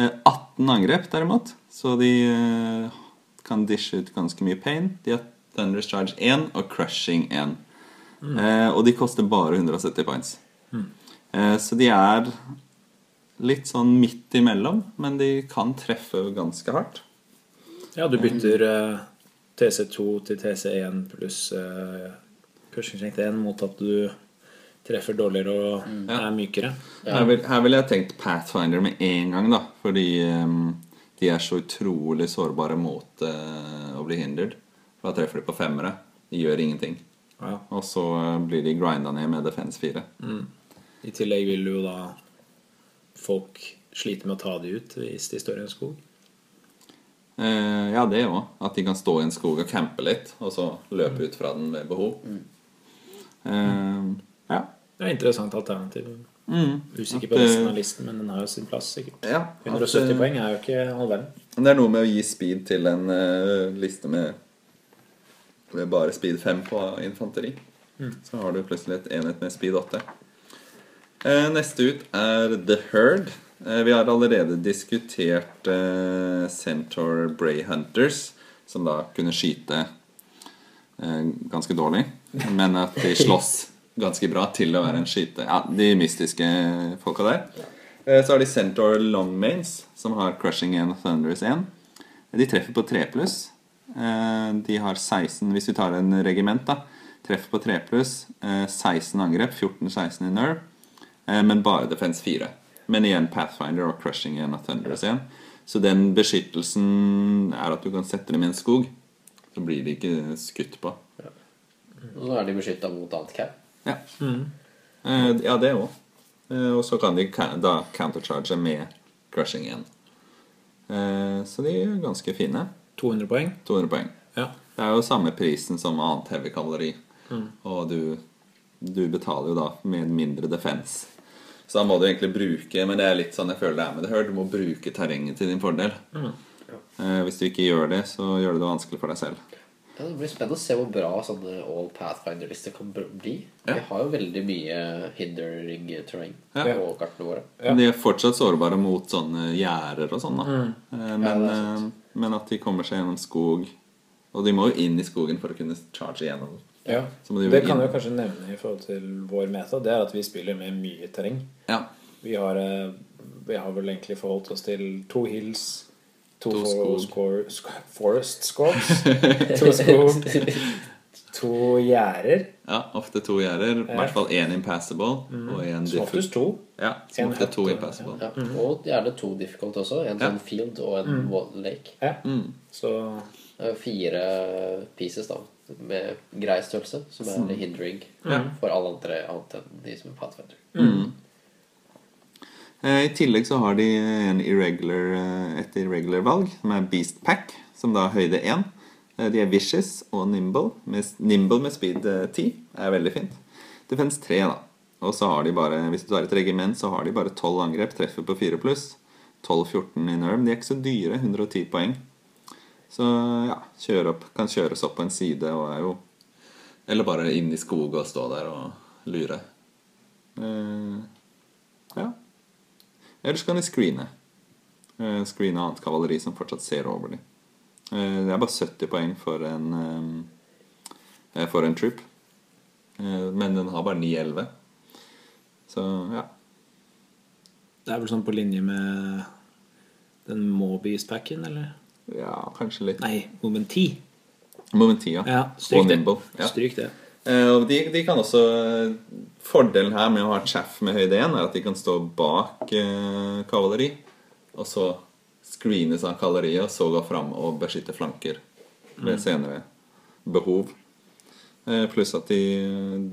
18 angrep derimot, så de kan dishe ut ganske mye pain. De har Thunderous Charge 1 og Crushing 1. Og de koster bare 170 points. Så de er litt sånn midt imellom, men de kan treffe ganske hardt. Ja, du bytter TC2 til TC1 pluss kursingsrengt 1 mot at du treffer dårligere og er mykere. Ja. Her vil jeg tenkt Pathfinder med en gang da, fordi de er så utrolig sårbare mot å bli hindered. Da treffer de på 5-ere, de gjør ingenting. Ja. Og så blir de grindet ned med Defense 4. I tillegg vil jo da folk slite med å ta de ut hvis de står i en skog. Ja, det er jo at de kan stå i en skog og campe litt og så løpe ut fra den ved behov. Ja. Det er interessant alternativ. Usikker på resten av listen, men den har jo sin plass sikkert. 170 poeng er jo ikke halvverden. Det er noe med å gi speed til en liste med bare speed 5 på infanteri. Så har du plutselig et enhet med speed 8. Neste ut The Herd. Vi har allerede diskutert Centaur Bray Hunters, som da kunne skyte ganske dårlig, men at de slåss ganske bra til å være en skyte. Ja, de mystiske folka der. Så har de Centaur Longmanes, som har Crushing 1 og Thunderous 1. De treffer på 3+. De har 16, hvis vi tar en regiment da, treffer på 3+, 16 angrep, 14-16 i nerve, men bare Defense 4. Men igjen Pathfinder og Crushing 1 og Thunderous 1. Så den beskyttelsen er at du kan sette dem i en skog, så blir de ikke skutt på. Og så er de beskyttet mot annet cap. Ja. Ja, det også. Og så kan de da countercharge med Crushing 1. Så de er ganske fine. 200 poeng. 200 poeng. Ja. Det er jo samme prisen som annet heavy kavaleri. Og du betaler jo da med mindre defense. Så da må du egentlig bruke, men det er litt sånn jeg føler det er med det her, du må bruke terrenget til din fordel. Hvis du ikke gjør det, så gjør det vanskelig for deg selv. Ja, det blir spennende å se hvor bra sånne all Pathfinder-lister kan bli. Ja. Vi har jo veldig mye hindering terrain på kartene våre. Ja. De er fortsatt sårbare mot sånne gjerder og sånn da. Men at de kommer seg gjennom skog, og de må jo inn I skogen for å kunne charge gjennom. Ja. De det kan vi jo kanskje nevne I forhold til vår meta, det at vi spiller med mye terreng. Ja. Vi har vel egentlig forholdt oss til 2 hills, 2 forest scores, 2 skog, 2 gjerder. Ja, ofte 2 gjerder. I hvert fall 1 impassable og 1 difficult. Som 2. Ja, som ofte 2 impassable. Ja. Og gjerne 2 difficult også. En sånn field og en lake. Ja. Så 4 pieces da, med grei størrelse, som hindering for alle andre annet enn de som pathfinder. I tillegg så har de et irregular valg som Beast Pack, som da høyde 1. De vicious og nimble. Nimble med speed 10 veldig fint. Defense 3 da. Og så har de bare, hvis du har et regiment, så har de bare 12 angrep, treffer på 4+. 12-14 i nerve. De ikke så dyre, 110 poeng. Så ja, kan kjøres opp på en side og jo eller bare inn I skog og stå der og lure. Ja. Ellers kan de screene. Screene annet kavaleri som fortsatt ser over dem. Det bare 70 poeng for en troop. Men den har bare 9-11. Så ja. Det vel sånn på linje med den Mobius-packen, eller? Ja, kanskje litt. Nei, moment 10. Moment 10, ja. Ja, stryk det. Ja. Stryk det. Og de kan også fordelen her med å ha chaff med høyde 1 at de kan stå bak kavaleri og så screenes av kavaleriet og så gå fram og beskytte flanker ved senere behov pluss at de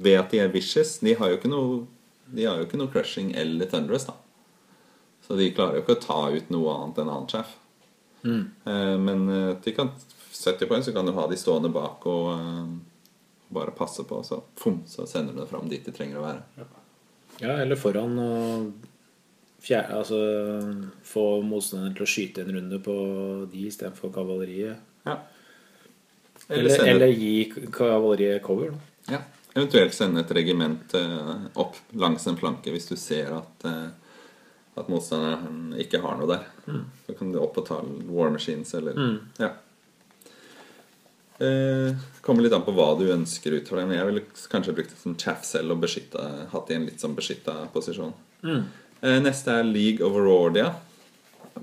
ved at de vicious de har jo ikke noe crushing eller thunderous da så de klarer jo ikke å ta ut noe annet enn annen chaff men de kan 70 poeng så kan du ha de stående bak og bare passe på, så, så sender du det fram dit de trenger å være. Ja, eller foran og altså, få motstanderen til å skyte en runde på de I stedet for kavaleriet. Ja. Eller gi kavaleriet cover. Da. Ja, eventuelt sende et regiment opp langs en flanke hvis du ser at motstanderen ikke har noe der. Så kan du opp og ta war machines eller... Ja. Det kommer litt an på hva du ønsker ut for deg, men jeg ville kanskje brukt det som chaff selv og hatt I en litt sånn beskyttet posisjon. Neste League of Orordia.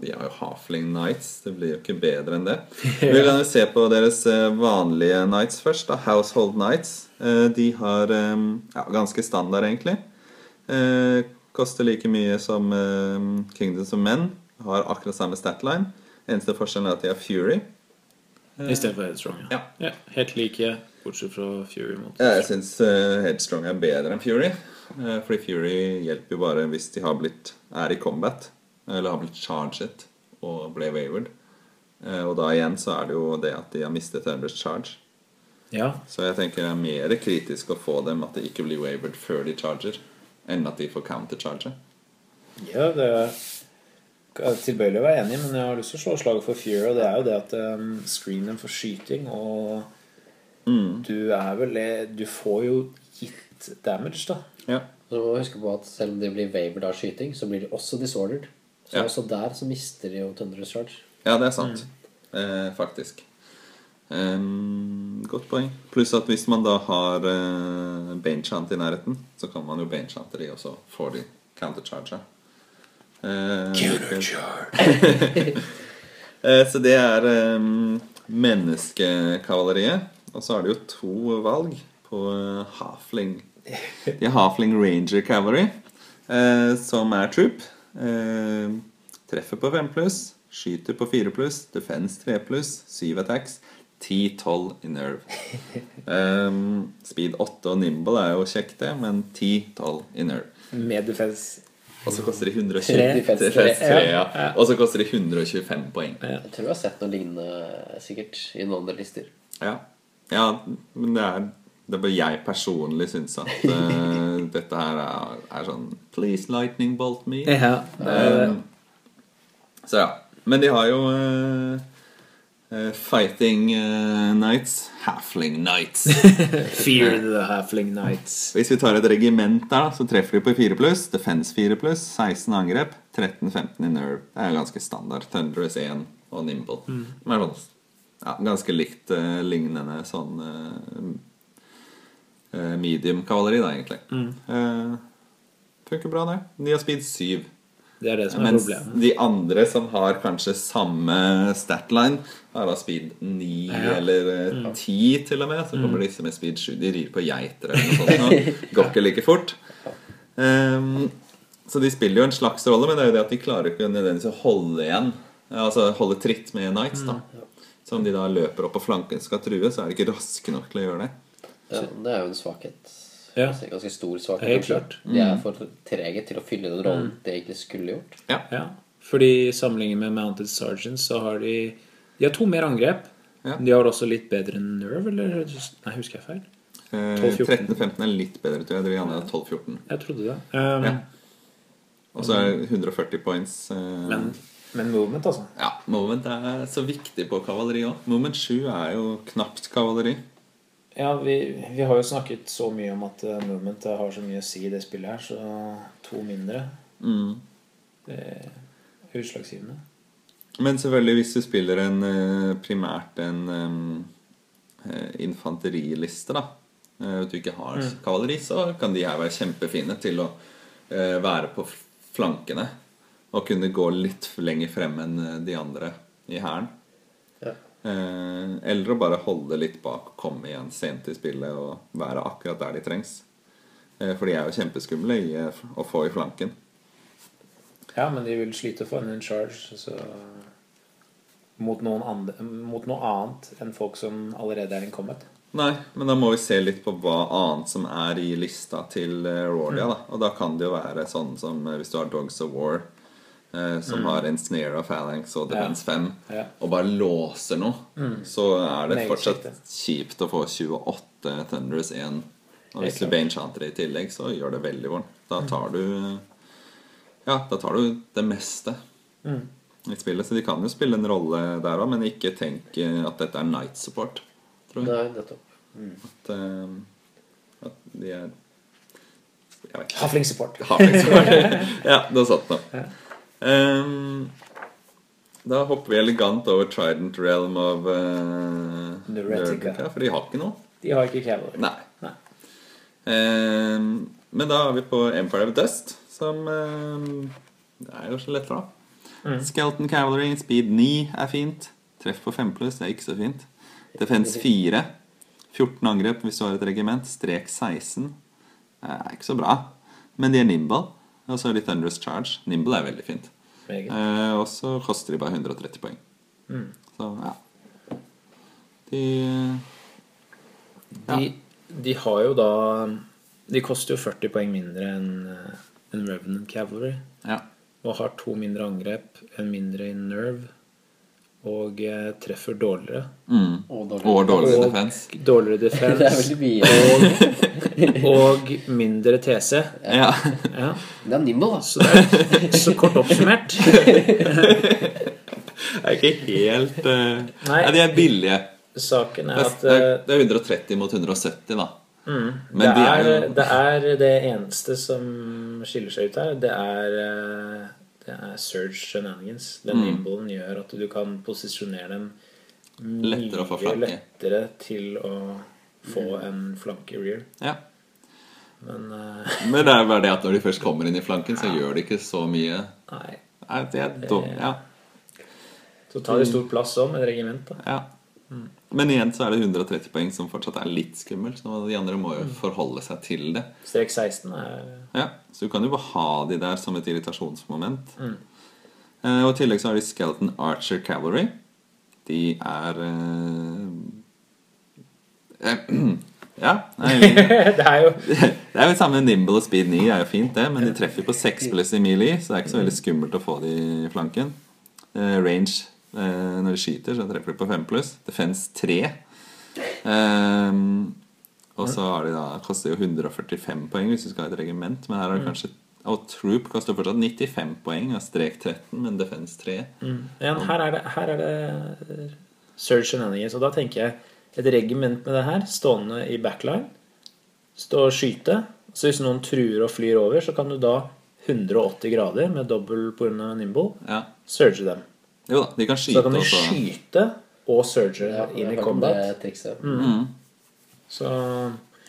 De har jo Halfling Knights, det blir jo ikke bedre enn det. Vi kan jo se på deres vanlige Knights først, da. Household Knights. De har ganske standard egentlig. Koster like mye som Kingdoms of Men. Har akkurat samme statline. Eneste forskjellen at de har Fury. I stedet for Headstrong, ja. Ja. Helt like, bortsett fra Fury. Jeg synes Headstrong bedre enn Fury, fordi Fury hjelper jo bare hvis de har blitt I combat, eller har blitt charged og ble wavered. Og da igjen så det jo det at de har mistet Thunderous charge. Ja. Så jeg tenker det mer kritisk å få dem at de ikke blir wavered før de charger, enn at de får countercharge. Ja, det tilbøyelig å være enig, men jeg har lyst til å slå slaget for Fury, og det jo det at screenen for skyting, og du vel du får jo gitt damage da. Ja. Så må huske på at selv om de blir wavered av skyting, så blir de også disordered. Så også der så mister de jo Thunderous Charge. Ja, det sant. Faktisk. Godt poeng. Pluss at hvis man da har Baneshant I nærheten, så kan man jo Baneshante de, og så får de countercharge. Så det menneskekavaleriet. Og så har de jo 2 valg på Halfling. De har Halfling Ranger Cavalry, som troop. Treffer på 5+, skyter på 4+, defense 3+, 7 attacks, 10-12 I nerve. Speed 8 og nimble jo kjekt det, men 10-12 I nerve med defense. Og så koster det 123. Og så koster det 125 poeng. Jeg tror jeg har sett noe lignende sikkert I noen andre lister. Ja, men det bare jeg personlig synes at dette her sånn please lightning bolt me. Ja. Så ja, men de har jo Fighting Knights Halfling Knights. Fear the Halfling Knights. Hvis vi tar et regiment der da, så treffer de på 4+, defense 4+, 16 angrep, 13-15 i nerve. Det er ganske standard, Thunderous 1 og Nimble. Men sånn, ja, ganske likt lignende sånn medium kavalleri da egentlig. Funker bra det. De har speed 7. Det er det som er mens problemet. De andre som har kanskje samme statline har da speed 9 eller 10 til og med, så kommer disse med speed 7, de rir på geiter eller noe sånt, går ikke like fort. Så de spiller jo en slags rolle, men det er jo det at de klarer ikke nødvendigvis å holde igjen, altså holde tritt med knights da. Så om de da løper opp på flanken skal true, så er det ikke raske nok til å gjøre det. Ja, det er jo en svakhet. Ja. Det er ganske stor svakhet. Helt klart. De er for treget til å fylle den rollen det egentlig skulle gjort. Ja, ja. Fordi i sammenlignet med Mounted Sergeants så har de har 2 mer angrep, men de har også litt bedre nerve, eller? Nei, husker jeg feil. 13-15 er litt bedre, tror jeg. Det vil gjerne ha 12-14. Jeg trodde det. Og så er det 140 points. Men movement, altså. Ja, movement er så viktig på kavalleri også. Movement 7 er jo knapt kavalleri. Ja, vi har jo snakket så mye om at movement har så mye å si i det spillet her, så 2 mindre. Det er utslagsgivende. Men selvfølgelig hvis du spiller primært en infanteriliste da, og du ikke har kavaleri, så kan de her være kjempefine til å være på flankene og kunne gå litt lenger frem enn de andre i herren. Eller å bare holde litt bak og komme igjen sent i spillet og være akkurat der de trengs, for de er jo kjempeskumle å få i flanken. Ja, men de vil slite å få en charge så, mot noe annet enn folk som allerede er innkommet. Nei, men da må vi se litt på hva annet som er i lista til Roria da. Og da kan det jo være sånn som hvis du har Dogs of War som har en snare av phalanx og defense 5 og bare låser noe, så er det fortsatt kjipt å få 28 Thunderous 1, og hvis du bane-chanter i tillegg så gjør det veldig vondt. Da tar du det meste i spillet, så de kan jo spille en rolle der også, men ikke tenk at dette er knight support, tror jeg. Nei, nettopp. At de er Halfling support. Ja, det har satt noe. Da hopper vi elegant over Trident Realm of Nuretica, for de har ikke noe. De har ikke cavalry. Nei. Men da har vi på Empire of Dust, som det er jo så lett fra. Skeleton Cavalry, speed 9 er fint. Treff på 5+, det er ikke så fint. Defense 4, 14 angrep hvis du har et regiment. Strek 16 er ikke så bra, men de er nimble. Og så er det Thunderous Charge. Nimble er veldig fint. Og så koster de bare 130 poeng. Så ja. De har jo da... De koster jo 40 poeng mindre enn Revenant Cavalry. Ja. Og har 2 mindre angrep, en mindre i nerve, og treffer dårligere. Og dårligere defense. Det er veldig mye. Og mindre TC. Ja. Det er nimble, da. Så kort oppsummert. Det er ikke helt... Nei, de er billige. Saken er at... Det er 130 mot 170, da. Det er det eneste som skiller seg ut her. Det er surge shenanigans. Den nimblen gjør at du kan posisjonere dem lettere til å få en flanke rear. Ja. Men det er bare det at når de først kommer inn i flanken, så gjør de ikke så mye. Nei, det er dumt. Så tar de stor plass også med regiment da. Men igjen så er det 130 poeng som fortsatt er litt skummelt, så de andre må jo forholde seg til det. Strek 16 er... Ja, så du kan jo bare ha de der som et irritasjonsmoment. Og i tillegg så har de Skeleton Archer Cavalry. De er... Det er jo samme Nimble og Speed 9, det er jo fint det, men de treffer på 6+ i melee, så det er ikke så veldig skummelt å få de i flanken. Range... når de skyter så treffer de på 5+, defense 3, og så har de da koster jo 145 poeng hvis du skal ha et regiment, men her har de kanskje og troop koster fortsatt 95 poeng og strek 13, men defense 3. Her er det surge shenanigans, og da tenker jeg et regiment med det her, stående i backline, stå og skyte. Så hvis noen truer og flyr over, så kan du da 180 grader med dobbel på grunn av nimble, ja. Surge dem. Jo da, de kan skyte. Så kan de også skyte og surge ja, inn i combat. Så...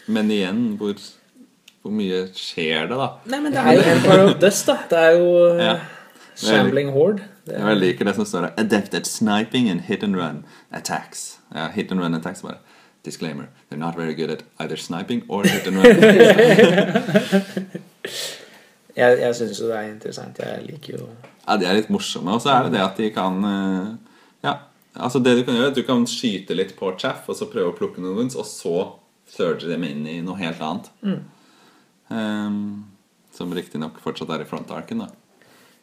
Men igjen, hvor mye skjer det da? Nei, men det jo Empire of Dust da. Det jo ja. Shambling Horde. Jeg liker det som står der. Adept at sniping and hit and run attacks. Ja, hit and run attacks bare. Disclaimer, they're not very good at either sniping or hit and run. Jeg synes jo det interessant. Jeg liker jo... Ja, de litt morsomme. Og så det det at de kan... Ja, altså det du kan gjøre, du kan skyte litt på chaff, og så prøve å plukke noen guns, og så surge dem inn i noe helt annet. Som riktig nok fortsatt i frontarken da.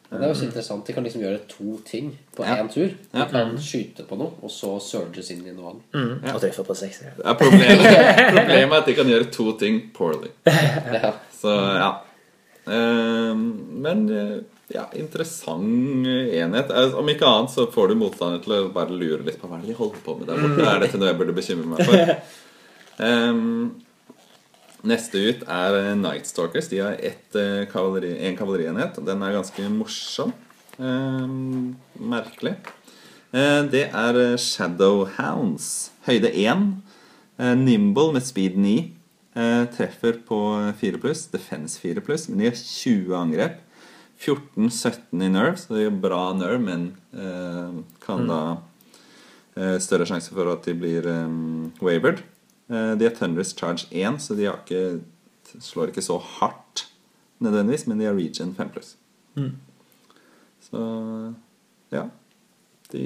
Ja, det er også interessant. De kan liksom gjøre to ting på en tur. De kan skyte på noe, og så surges inn i noe annet. Og treffer på 6. Ja. Problemet at de kan gjøre to ting poorly. Så ja. Men ja, interessant enhet. Om ikke annet så får du motstander til å bare lure litt på hva de holder på med der borte. Er dette noe jeg burde bekymre meg for? Neste ut Nightstalkers. De har en kavalerienhet. Den ganske morsom. Merkelig. Det Shadowhounds. Høyde 1. Nimble med speed 9. Treffer på 4+, defense 4+, men de har 20 angrep. 14-17 i nerve, så det bra nerve, men kan da større sjanse for at de blir wavered. De har Thunderous Charge 1, så de har slår ikke så hardt nødvendigvis, men de har Regen 5+. Så ja, de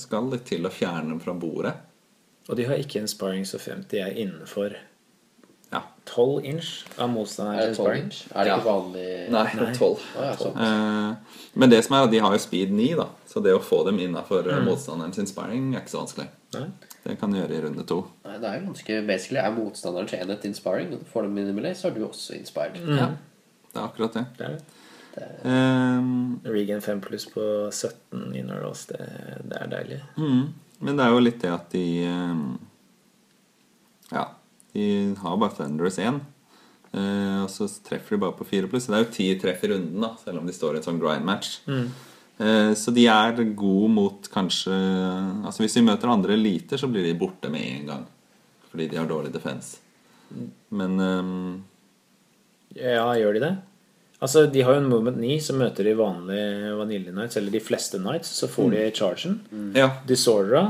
skal litt til å fjerne dem fra bordet. Og de har ikke en sparring så 50 er innenfor 12 inch av motstanderen. Er det 12 inch? Er det ikke vanlig? Nei. 12. Men det som de har jo speed 9 da, så det å få dem innenfor motstanderens inspiring ikke så vanskelig. Det kan du gjøre i runde 2. Nei, det jo ganske, basically motstanderens enhet inspiring, og får dem minimally, så du også inspired. Ja, det akkurat det. Regen 5+ på 17 innerlås, det deilig. Men det jo litt det at de de har bare Thunderous 1 og så treffer de bare på 4+, så det jo 10 treff i runden da, selv om de står i en sånn grind match. Så de gode mot kanskje, altså hvis de møter andre eliter så blir de borte med en gang fordi de har dårlig defense. Men ja, gjør de det? Altså de har jo en movement 9, så møter de vanlige Vanilla Knights, eller de fleste Knights, så får de chargen, Disordera,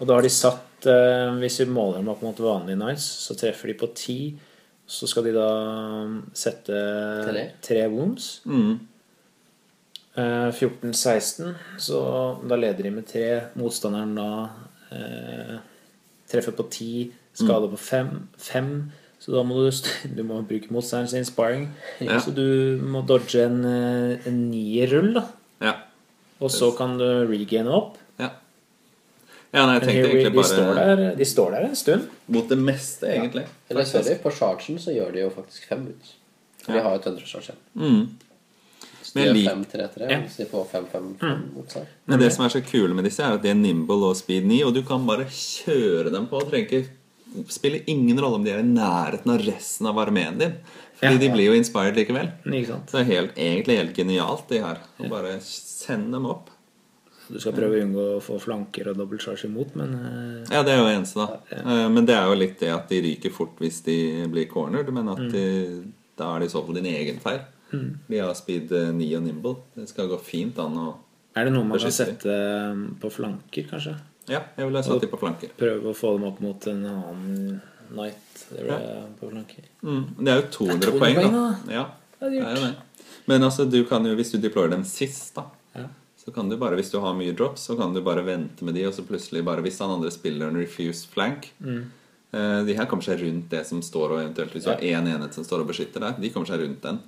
og da har de satt hvis vi måler dem opp mot vanlige Knights så treffer de på 10 så skal de da sette 3 wounds 14-16 så da leder de med 3 motstanderen da treffer på 10 skader på 5 så da må du må bruke motstanderens inspiring så du må dodge en 9-rull da og så kan du regaine opp. Ja, nei, jeg tenkte egentlig bare... de står der en stund. Mot det meste, egentlig. Eller ser de på chargen, så gjør de jo faktisk 5 ut. For de har jo tøndresjargen. Så de gjør 5-3-3, så de får 5-5 mot seg. Men det som så kule med disse at det nimble og speed 9, og du kan bare kjøre dem på, og spiller ingen rolle om de i nærheten av resten av armeen din. Fordi de blir jo inspired likevel. Så det egentlig helt genialt, de her. Å bare sende dem opp. Du skal prøve å unngå å få flanker og dobbelt charge imot, men... Ja, det jo eneste da. Men det jo litt det at de ryker fort hvis de blir cornered, men at da det i så fall din egen feil. Vi har speed 9 og nimble. Det skal gå fint an å... Det noe man kan sette på flanker, kanskje? Ja, jeg vil ha satt dem på flanker. Prøve å få dem opp mot en annen knight på flanker. Det jo 200 poeng da. Ja, det jo det. Men altså, du kan jo, hvis du deployer dem sist da, så kan du bare, hvis du har mye drops, så kan du bare vente med de, og så plutselig bare, hvis han andre spiller en refuse flank, de her kommer seg rundt det som står, og eventuelt hvis du har en enhet som står og beskytter deg, de kommer seg rundt den.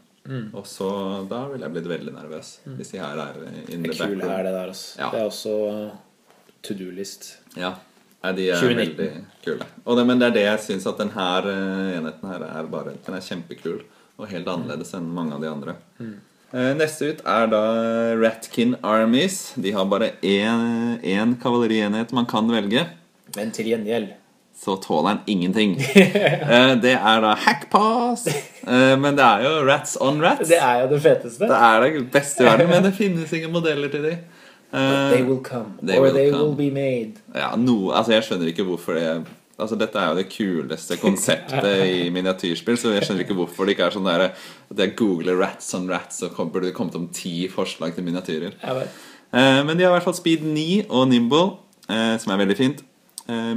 Og så, da vil jeg blitt veldig nervøs, hvis de her in the back. Det kul det der, altså. Ja. Det også to-do-list. Ja, de 2019. Veldig kule. Og det, men det det jeg synes at den her enheten her bare, den kjempekul, og helt annerledes enn mange av de andre. Neste ut da Ratkin Armies. De har bare en kavalerienhet man kan velge. Men til gjengjeld så tåler han ingenting. Det da hackpass, men det jo Rats on Rats. Det jo det feteste. Det det beste I verden, men det finnes ingen modeller til de. They will come, they or will they come. Will be made. Ja, no, altså jeg skjønner ikke hvorfor det Altså, dette jo det kuleste konseptet I miniatyrspill, så jeg skjønner ikke hvorfor det ikke sånn der at jeg googler Rats on Rats, så burde det kommet om 10 forslag til miniatyrer. Men de har I hvert fall Speed 9 og Nimble, som veldig fint.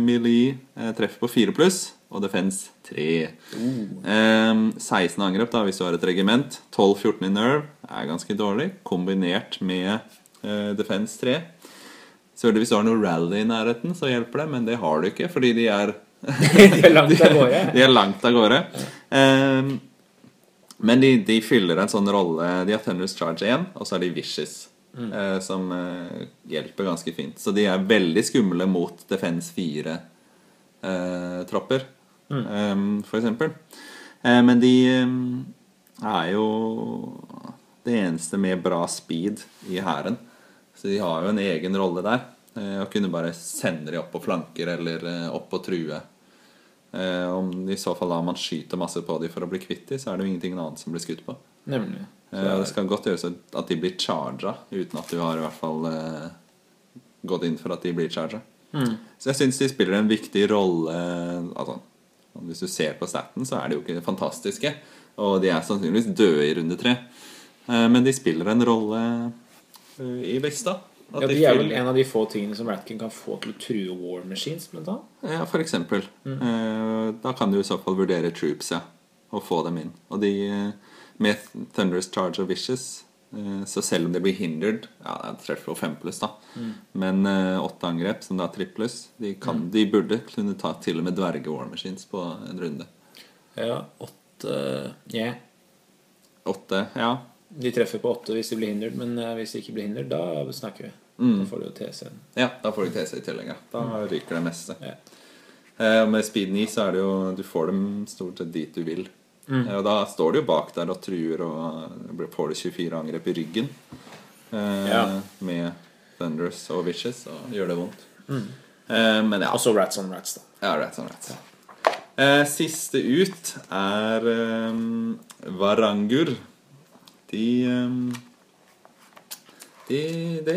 Melee treffer på 4+, og Defense 3. 16 angrep da, hvis du har et regiment. 12-14 I Nerve ganske dårlig, kombinert med Defense 3. Så hvis du har noe rally I nærheten så hjelper det, men det har du ikke fordi de de langt av gårde men de fyller en sånn rolle de har Thunderous Charge 1 og så de Vicious som hjelper ganske fint så de veldig skumle mot Defense 4 tropper for eksempel men de jo det eneste med bra speed I hæren Så de har jo en egen rolle der Og kunne bare sende de opp på flanker Eller opp på true Om I så fall da man skyter masse på de For å bli kvitt de Så det jo ingenting annet som blir skutt på Nemlig Det skal godt gjøres at de blir charget Uten at du har I hvert fall Gått inn for at de blir charget Så jeg synes de spiller en viktig rolle Altså Hvis du ser på staten så det jo ikke fantastiske Og de sannsynligvis døde I runde 3 Men de spiller en rolle I besta ja, det vel en av de få tingene som Ratkin kan få til å true war machines med da ja, for eksempel da kan du I så fall vurdere troops ja, og få dem inn og de med Thunderous Charge og Vicious så selv om det blir hindered ja, det 3 og 5+ da men 8 angrep som da 3+, de burde kunne ta til og med dverge war machines på en runde ja, 8 ja De treffer på 8 hvis de blir hindret Men hvis de ikke blir hindret, da snakker vi Da får du TC Ja, da får du TC I tillegg Da ryker det meste Med Speed 9 så det jo Du får dem stort sett dit du vil Og da står du jo bak der og truer Og får du 24 angrep I ryggen Med Thunderous og Vicious Og gjør det vondt men ja. Og så Rats on Rats da Ja, Rats on Rats Siste ut Varangur det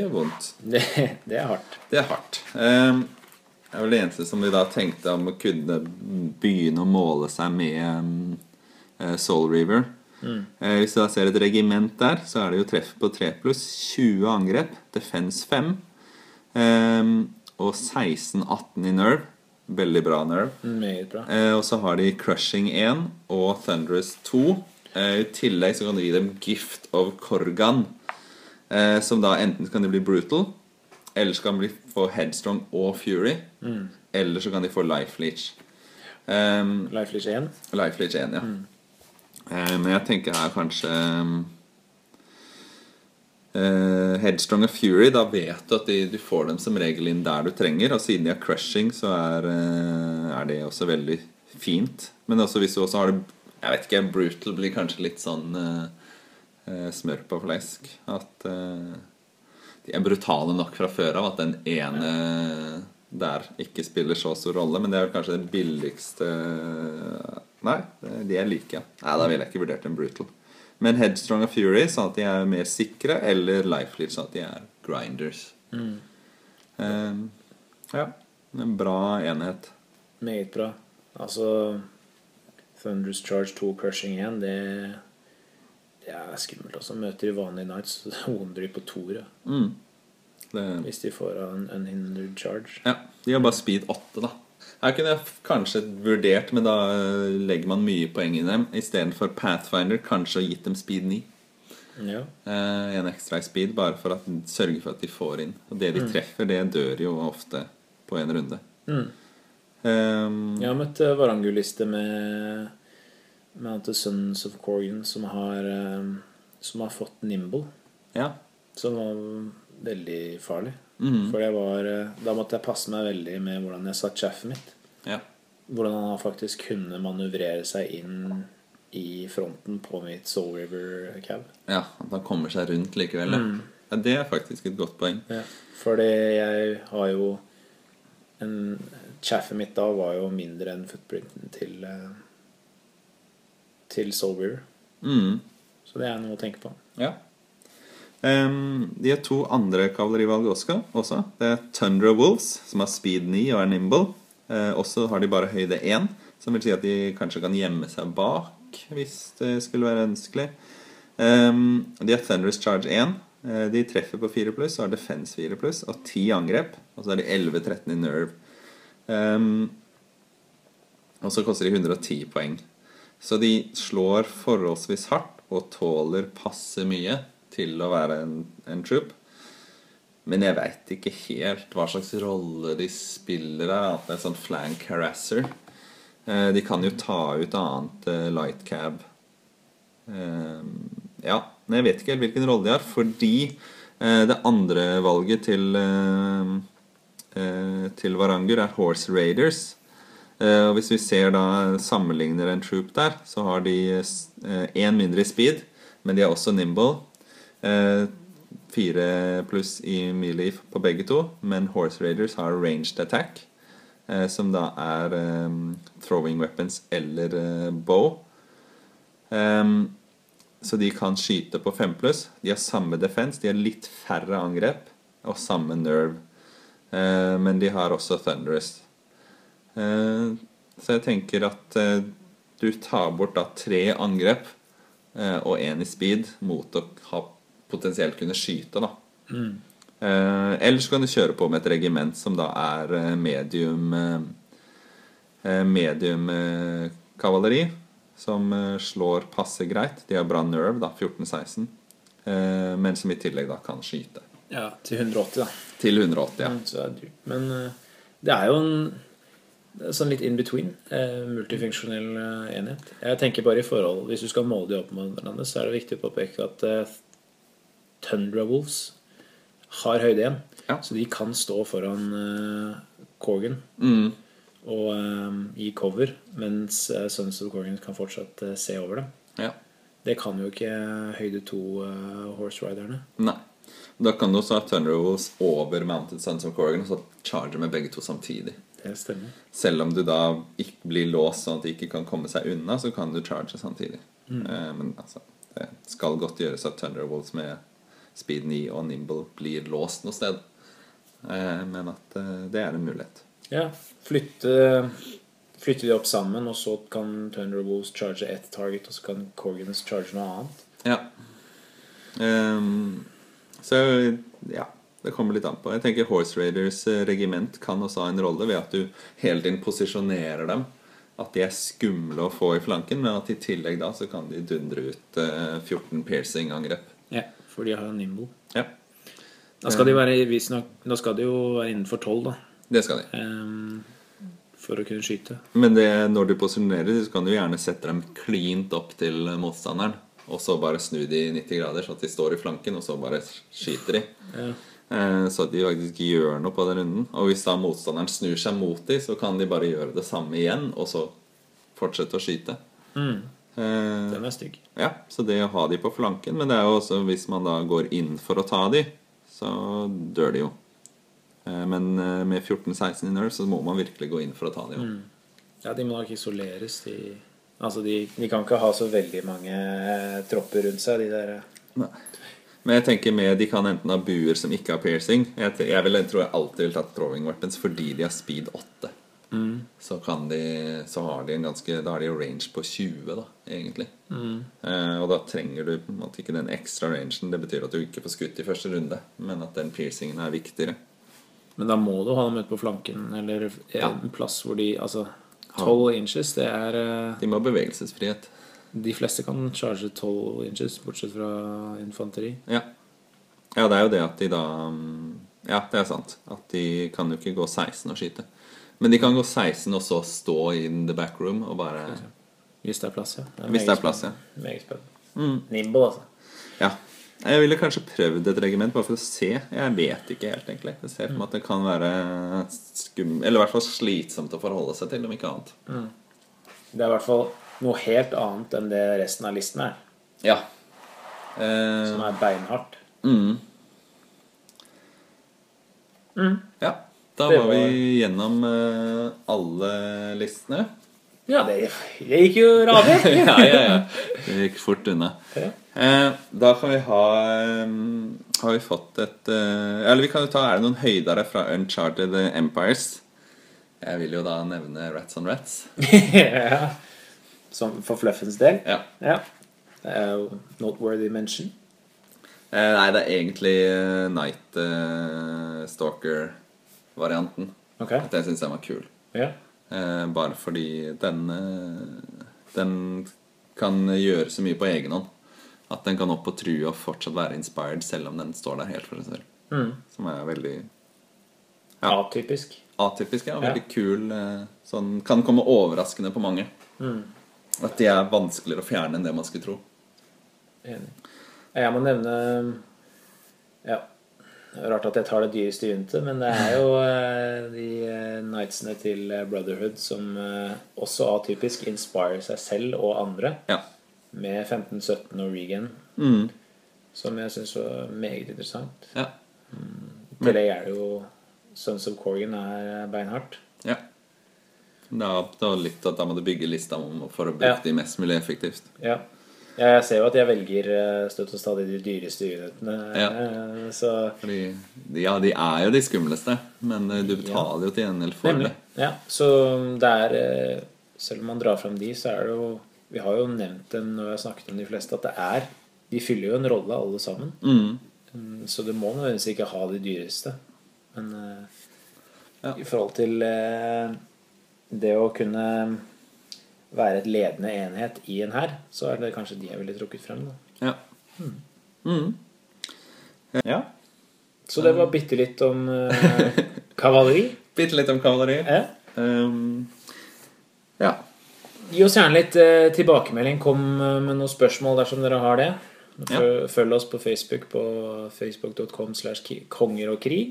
jo vondt det hardt det hardt det vel det eneste som vi da tenkte om å kunne begynne å måle seg med Soul Reaver hvis du da ser et regiment der så det jo treff på 3+, 20 angrep Defense 5 og 16-18 I nerve veldig bra nerve og så har de Crushing 1 og Thunderous 2 I tillegg så kan du gi dem Gift of Korgan Som da enten kan de bli brutal Eller så kan de få Headstrong og Fury Eller så kan de få Life Leech Life Leech 1 Life Leech 1, ja Men jeg tenker her kanskje Headstrong og Fury Da vet du at du får dem som regel inn der du trenger Og siden de har Crushing så det også veldig fint Men også hvis du også har det Jeg vet ikke, brutal blir kanskje litt sånn smør på flesk At de brutale nok fra før av At den ene der ikke spiller så stor rolle Men det jo kanskje den billigste Nei, de like Nei, da vil jeg ikke vurdert en brutal Men Headstrong og Fury, sånn at de mer sikre Eller Life Leech, sånn at de grinders Ja, en bra enhet Meget bra Altså... Thunderous Charge 2 Crushing 1 det skummelt også møter de vanlige Knights så det wonder de på 2 ja. Hvis de får en unhindered charge ja, de har bare Speed 8 da her kunne jeg kanskje vurdert men da legger man mye poeng I dem I stedet for Pathfinder kanskje gitt dem Speed 9 en ekstra speed bare for å sørge for at de får inn og det de treffer det dør jo ofte på en runde jeg har møtt Varangur-liste med Mounted Sons of Korgan som har fått Nimble som var veldig farlig for da måtte jeg passe meg veldig med hvordan jeg satt sjefet mitt hvordan han faktisk kunne manøvrere seg inn I fronten på mitt Soul River Cav at han kommer seg rundt likevel det faktisk et godt poeng fordi jeg har jo en Chaffet mitt da var jo mindre enn footprinten til Soul Reaver. Så det noe å tenke på. Ja. De to andre kavalerivalg også. Det Tundra Wolves, som speed 9 og nimble. Også har de bare høyde 1, som vil si at de kanskje kan gjemme seg bak, hvis det skulle være ønskelig. De Thunderous Charge 1. De treffer på 4+, og har defense 4+, og 10 angrep. Og så de 11-13 i nerve. Og så koster de 110 poeng. Så de slår forholdsvis hardt, og tåler passe mye til å være en troop. Men jeg vet ikke helt hva slags rolle de spiller der, at det en sånn flank harasser. De kan jo ta ut annet light cab. Ja, men jeg vet ikke helt hvilken rolle de har, fordi det andre valget til Varangur Horse Raiders. Og hvis vi ser da sammenligner en troop der, så har de en mindre speed, men de også nimble. 4+ i melee på begge to, men Horse Raiders har ranged attack, som da throwing weapons eller bow. Så de kan skyte på 5+. De har samme defense, de har litt færre angrep og samme nerve, men de har også Thunderous. Så jeg tenker at du tar bort da 3 angrep og 1 i speed mot å ha potensielt kunne skyte da. Ellers kan du kjøre på med et regiment som da medium kavaleri, som slår passe greit. De har bra nerve da, 14-16, men som i tillegg da kan skyte. Ja, til 180 da. Til 180, ja. Så det dyrt. Men det jo en sånn litt in-between, multifunksjonell enhet. Jeg tenker bare i forhold, hvis du skal måle de opp med hverandre, så det viktig å påpeke at Tundra Wolves har høyde 1, ja. Så de kan stå foran Korgan og gi cover, mens Sons of Korgan kan fortsatt se over dem. Ja. Det kan jo ikke høyde 2 Horse Riderne. Nei. Da kan du også ha Tundra Wolves over Mounted Sons of Korgan, og så charger med begge to samtidig. Det stemmer. Selv om du da ikke blir låst sånn at de ikke kan komme seg unna, så kan du charge samtidig. Men altså, det skal godt gjøres at Tundra Wolves med Speed 9 og nimble blir låst noe sted, men at det en mulighet. Ja, flytte de opp sammen, og så kan Tundra Wolves charge ett target, og så kan Korganes charge noe annet. Ja. Så ja, det kommer litt an på. Jeg tenker Horse Raiders regiment kan også ha en rolle ved at du hele tiden posisjonerer dem, at de skumle å få i flanken, men at i tillegg da så kan de dundre ut 14 piercing angrep. Ja. For de har nimble. Ja. Da skal de jo være innenfor 12 da. Det skal de. For å kunne skyte. Men når du posisjonerer, så kan du gjerne sette dem klint opp til motstanderen, og så bare snu de 90 grader, så at de står i flanken, og så bare skyter de. Ja. Så de faktisk gjør noe på den runden. Og hvis da motstanderen snur seg mot de, så kan de bare gjøre det samme igjen, og så fortsette å skyte. Den stygg. Ja, så det å ha de på flanken, men det jo også hvis man da går inn for å ta de, så dør de jo. Men med 14-16 i nerve så må man virkelig gå inn for å ta de. Ja, de må nok isoleres. De kan ikke ha så veldig mange tropper rundt seg, de der. Nei. Men jeg tenker de kan enten ha buer som ikke har piercing. Jeg tror jeg alltid vil ta throwing weapons fordi de har speed 8. Så har de en ganske, da har de jo range på 20 da, egentlig. Og da trenger du på en måte ikke den ekstra rangen. Det betyr at du ikke får skutt i første runde, men at den piercingen viktigere. Men da må du ha dem ut på flanken, eller en plass hvor de, altså 12 inches, det de må ha bevegelsesfrihet. De fleste kan charge 12 inches, bortsett fra infanteri. Ja, det jo det at de da, ja, det sant, at de kan jo ikke gå 16 og skyte. Men de kan gå 16 og så stå in the back room og bare... Hvis det plass, ja. Hvis det plass, ja. Meget spennende. Nimble, altså. Ja. Jeg ville kanskje prøvd et regiment bare for å se. Jeg vet ikke helt, egentlig. Jeg ser på meg at det kan være eller i hvert fall slitsomt å forholde seg til, om ikke annet. Det i hvert fall noe helt annet enn det resten av listen Ja. Som beinhardt. Ja. Da var vi gjennom alle listene. Ja, det gikk jo radig. ja. Det gikk fort unna. Da kan vi ha har vi fått et eller vi kan jo ta, det noen høydere fra Uncharted Empires? Jeg vil jo da nevne Rats on Rats. ja. Som for Fluffens del? Ja. Det er jo noteworthy mention. Nei, det er egentlig Night Stalker-varianten. Ok. At jeg synes den var kul. Ja. Bare fordi den kan gjøre så mye på egen hånd at den kan opp på tru og fortsatt være inspired selv om den står der helt for seg selv. Som er veldig atypisk, ja, veldig kul sånn, kan komme overraskende på mange at det er vanskeligere å fjerne enn det man skulle tro. Jeg må nevne rart at jeg tar det dyreste untet, men det er jo de knightsene til Brotherhood som også atypisk inspirer seg selv og andre med 15-17 og Regan som jeg synes var meget interessant. Til det er det jo Sons of Korgan er beinhardt. Det var litt at da må du bygge lista om for å bruke de mest mulig effektivt. Jeg ser jo at jeg velger støtt og stadig de dyreste unitene. De er jo de skumleste, men du betaler jo til gjengjeld for det. Så det er, selv om man drar frem de, så er det jo, vi har jo nevnt dem når jeg har snakket om de fleste, at det er, de fyller jo en rolle alle sammen. Så du må nødvendigvis ikke ha de dyreste. Men i forhold til det å kunne være et ledende enhet i en her, så er det kanskje de jeg ville trukket frem da. Så det var bittelitt om kavaleri. Gi oss gjerne litt tilbakemelding. Kom med noen spørsmål dersom dere har det. Følg oss på Facebook på facebook.com/kongerogkrig.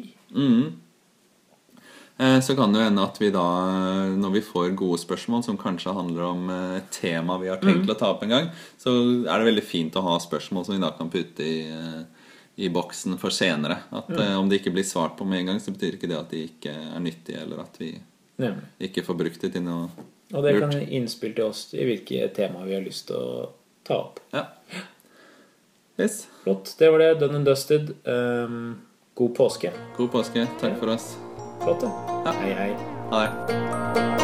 Så kan det hende at vi da, når vi får gode spørsmål som kanskje handler om et tema vi har tenkt å ta opp en gang, så er det veldig fint å ha spørsmål som vi da kan putte i boksen for senere. At om det ikke blir svart på med en gang, så betyr ikke det at de ikke er nyttige, eller at vi ikke får brukt det til noe lurt. Og det kan innspille til oss i hvilke tema vi har lyst til å ta opp. Yes. Flott, det var det. Done and dusted. God påske. Takk for oss. Flott. Hei.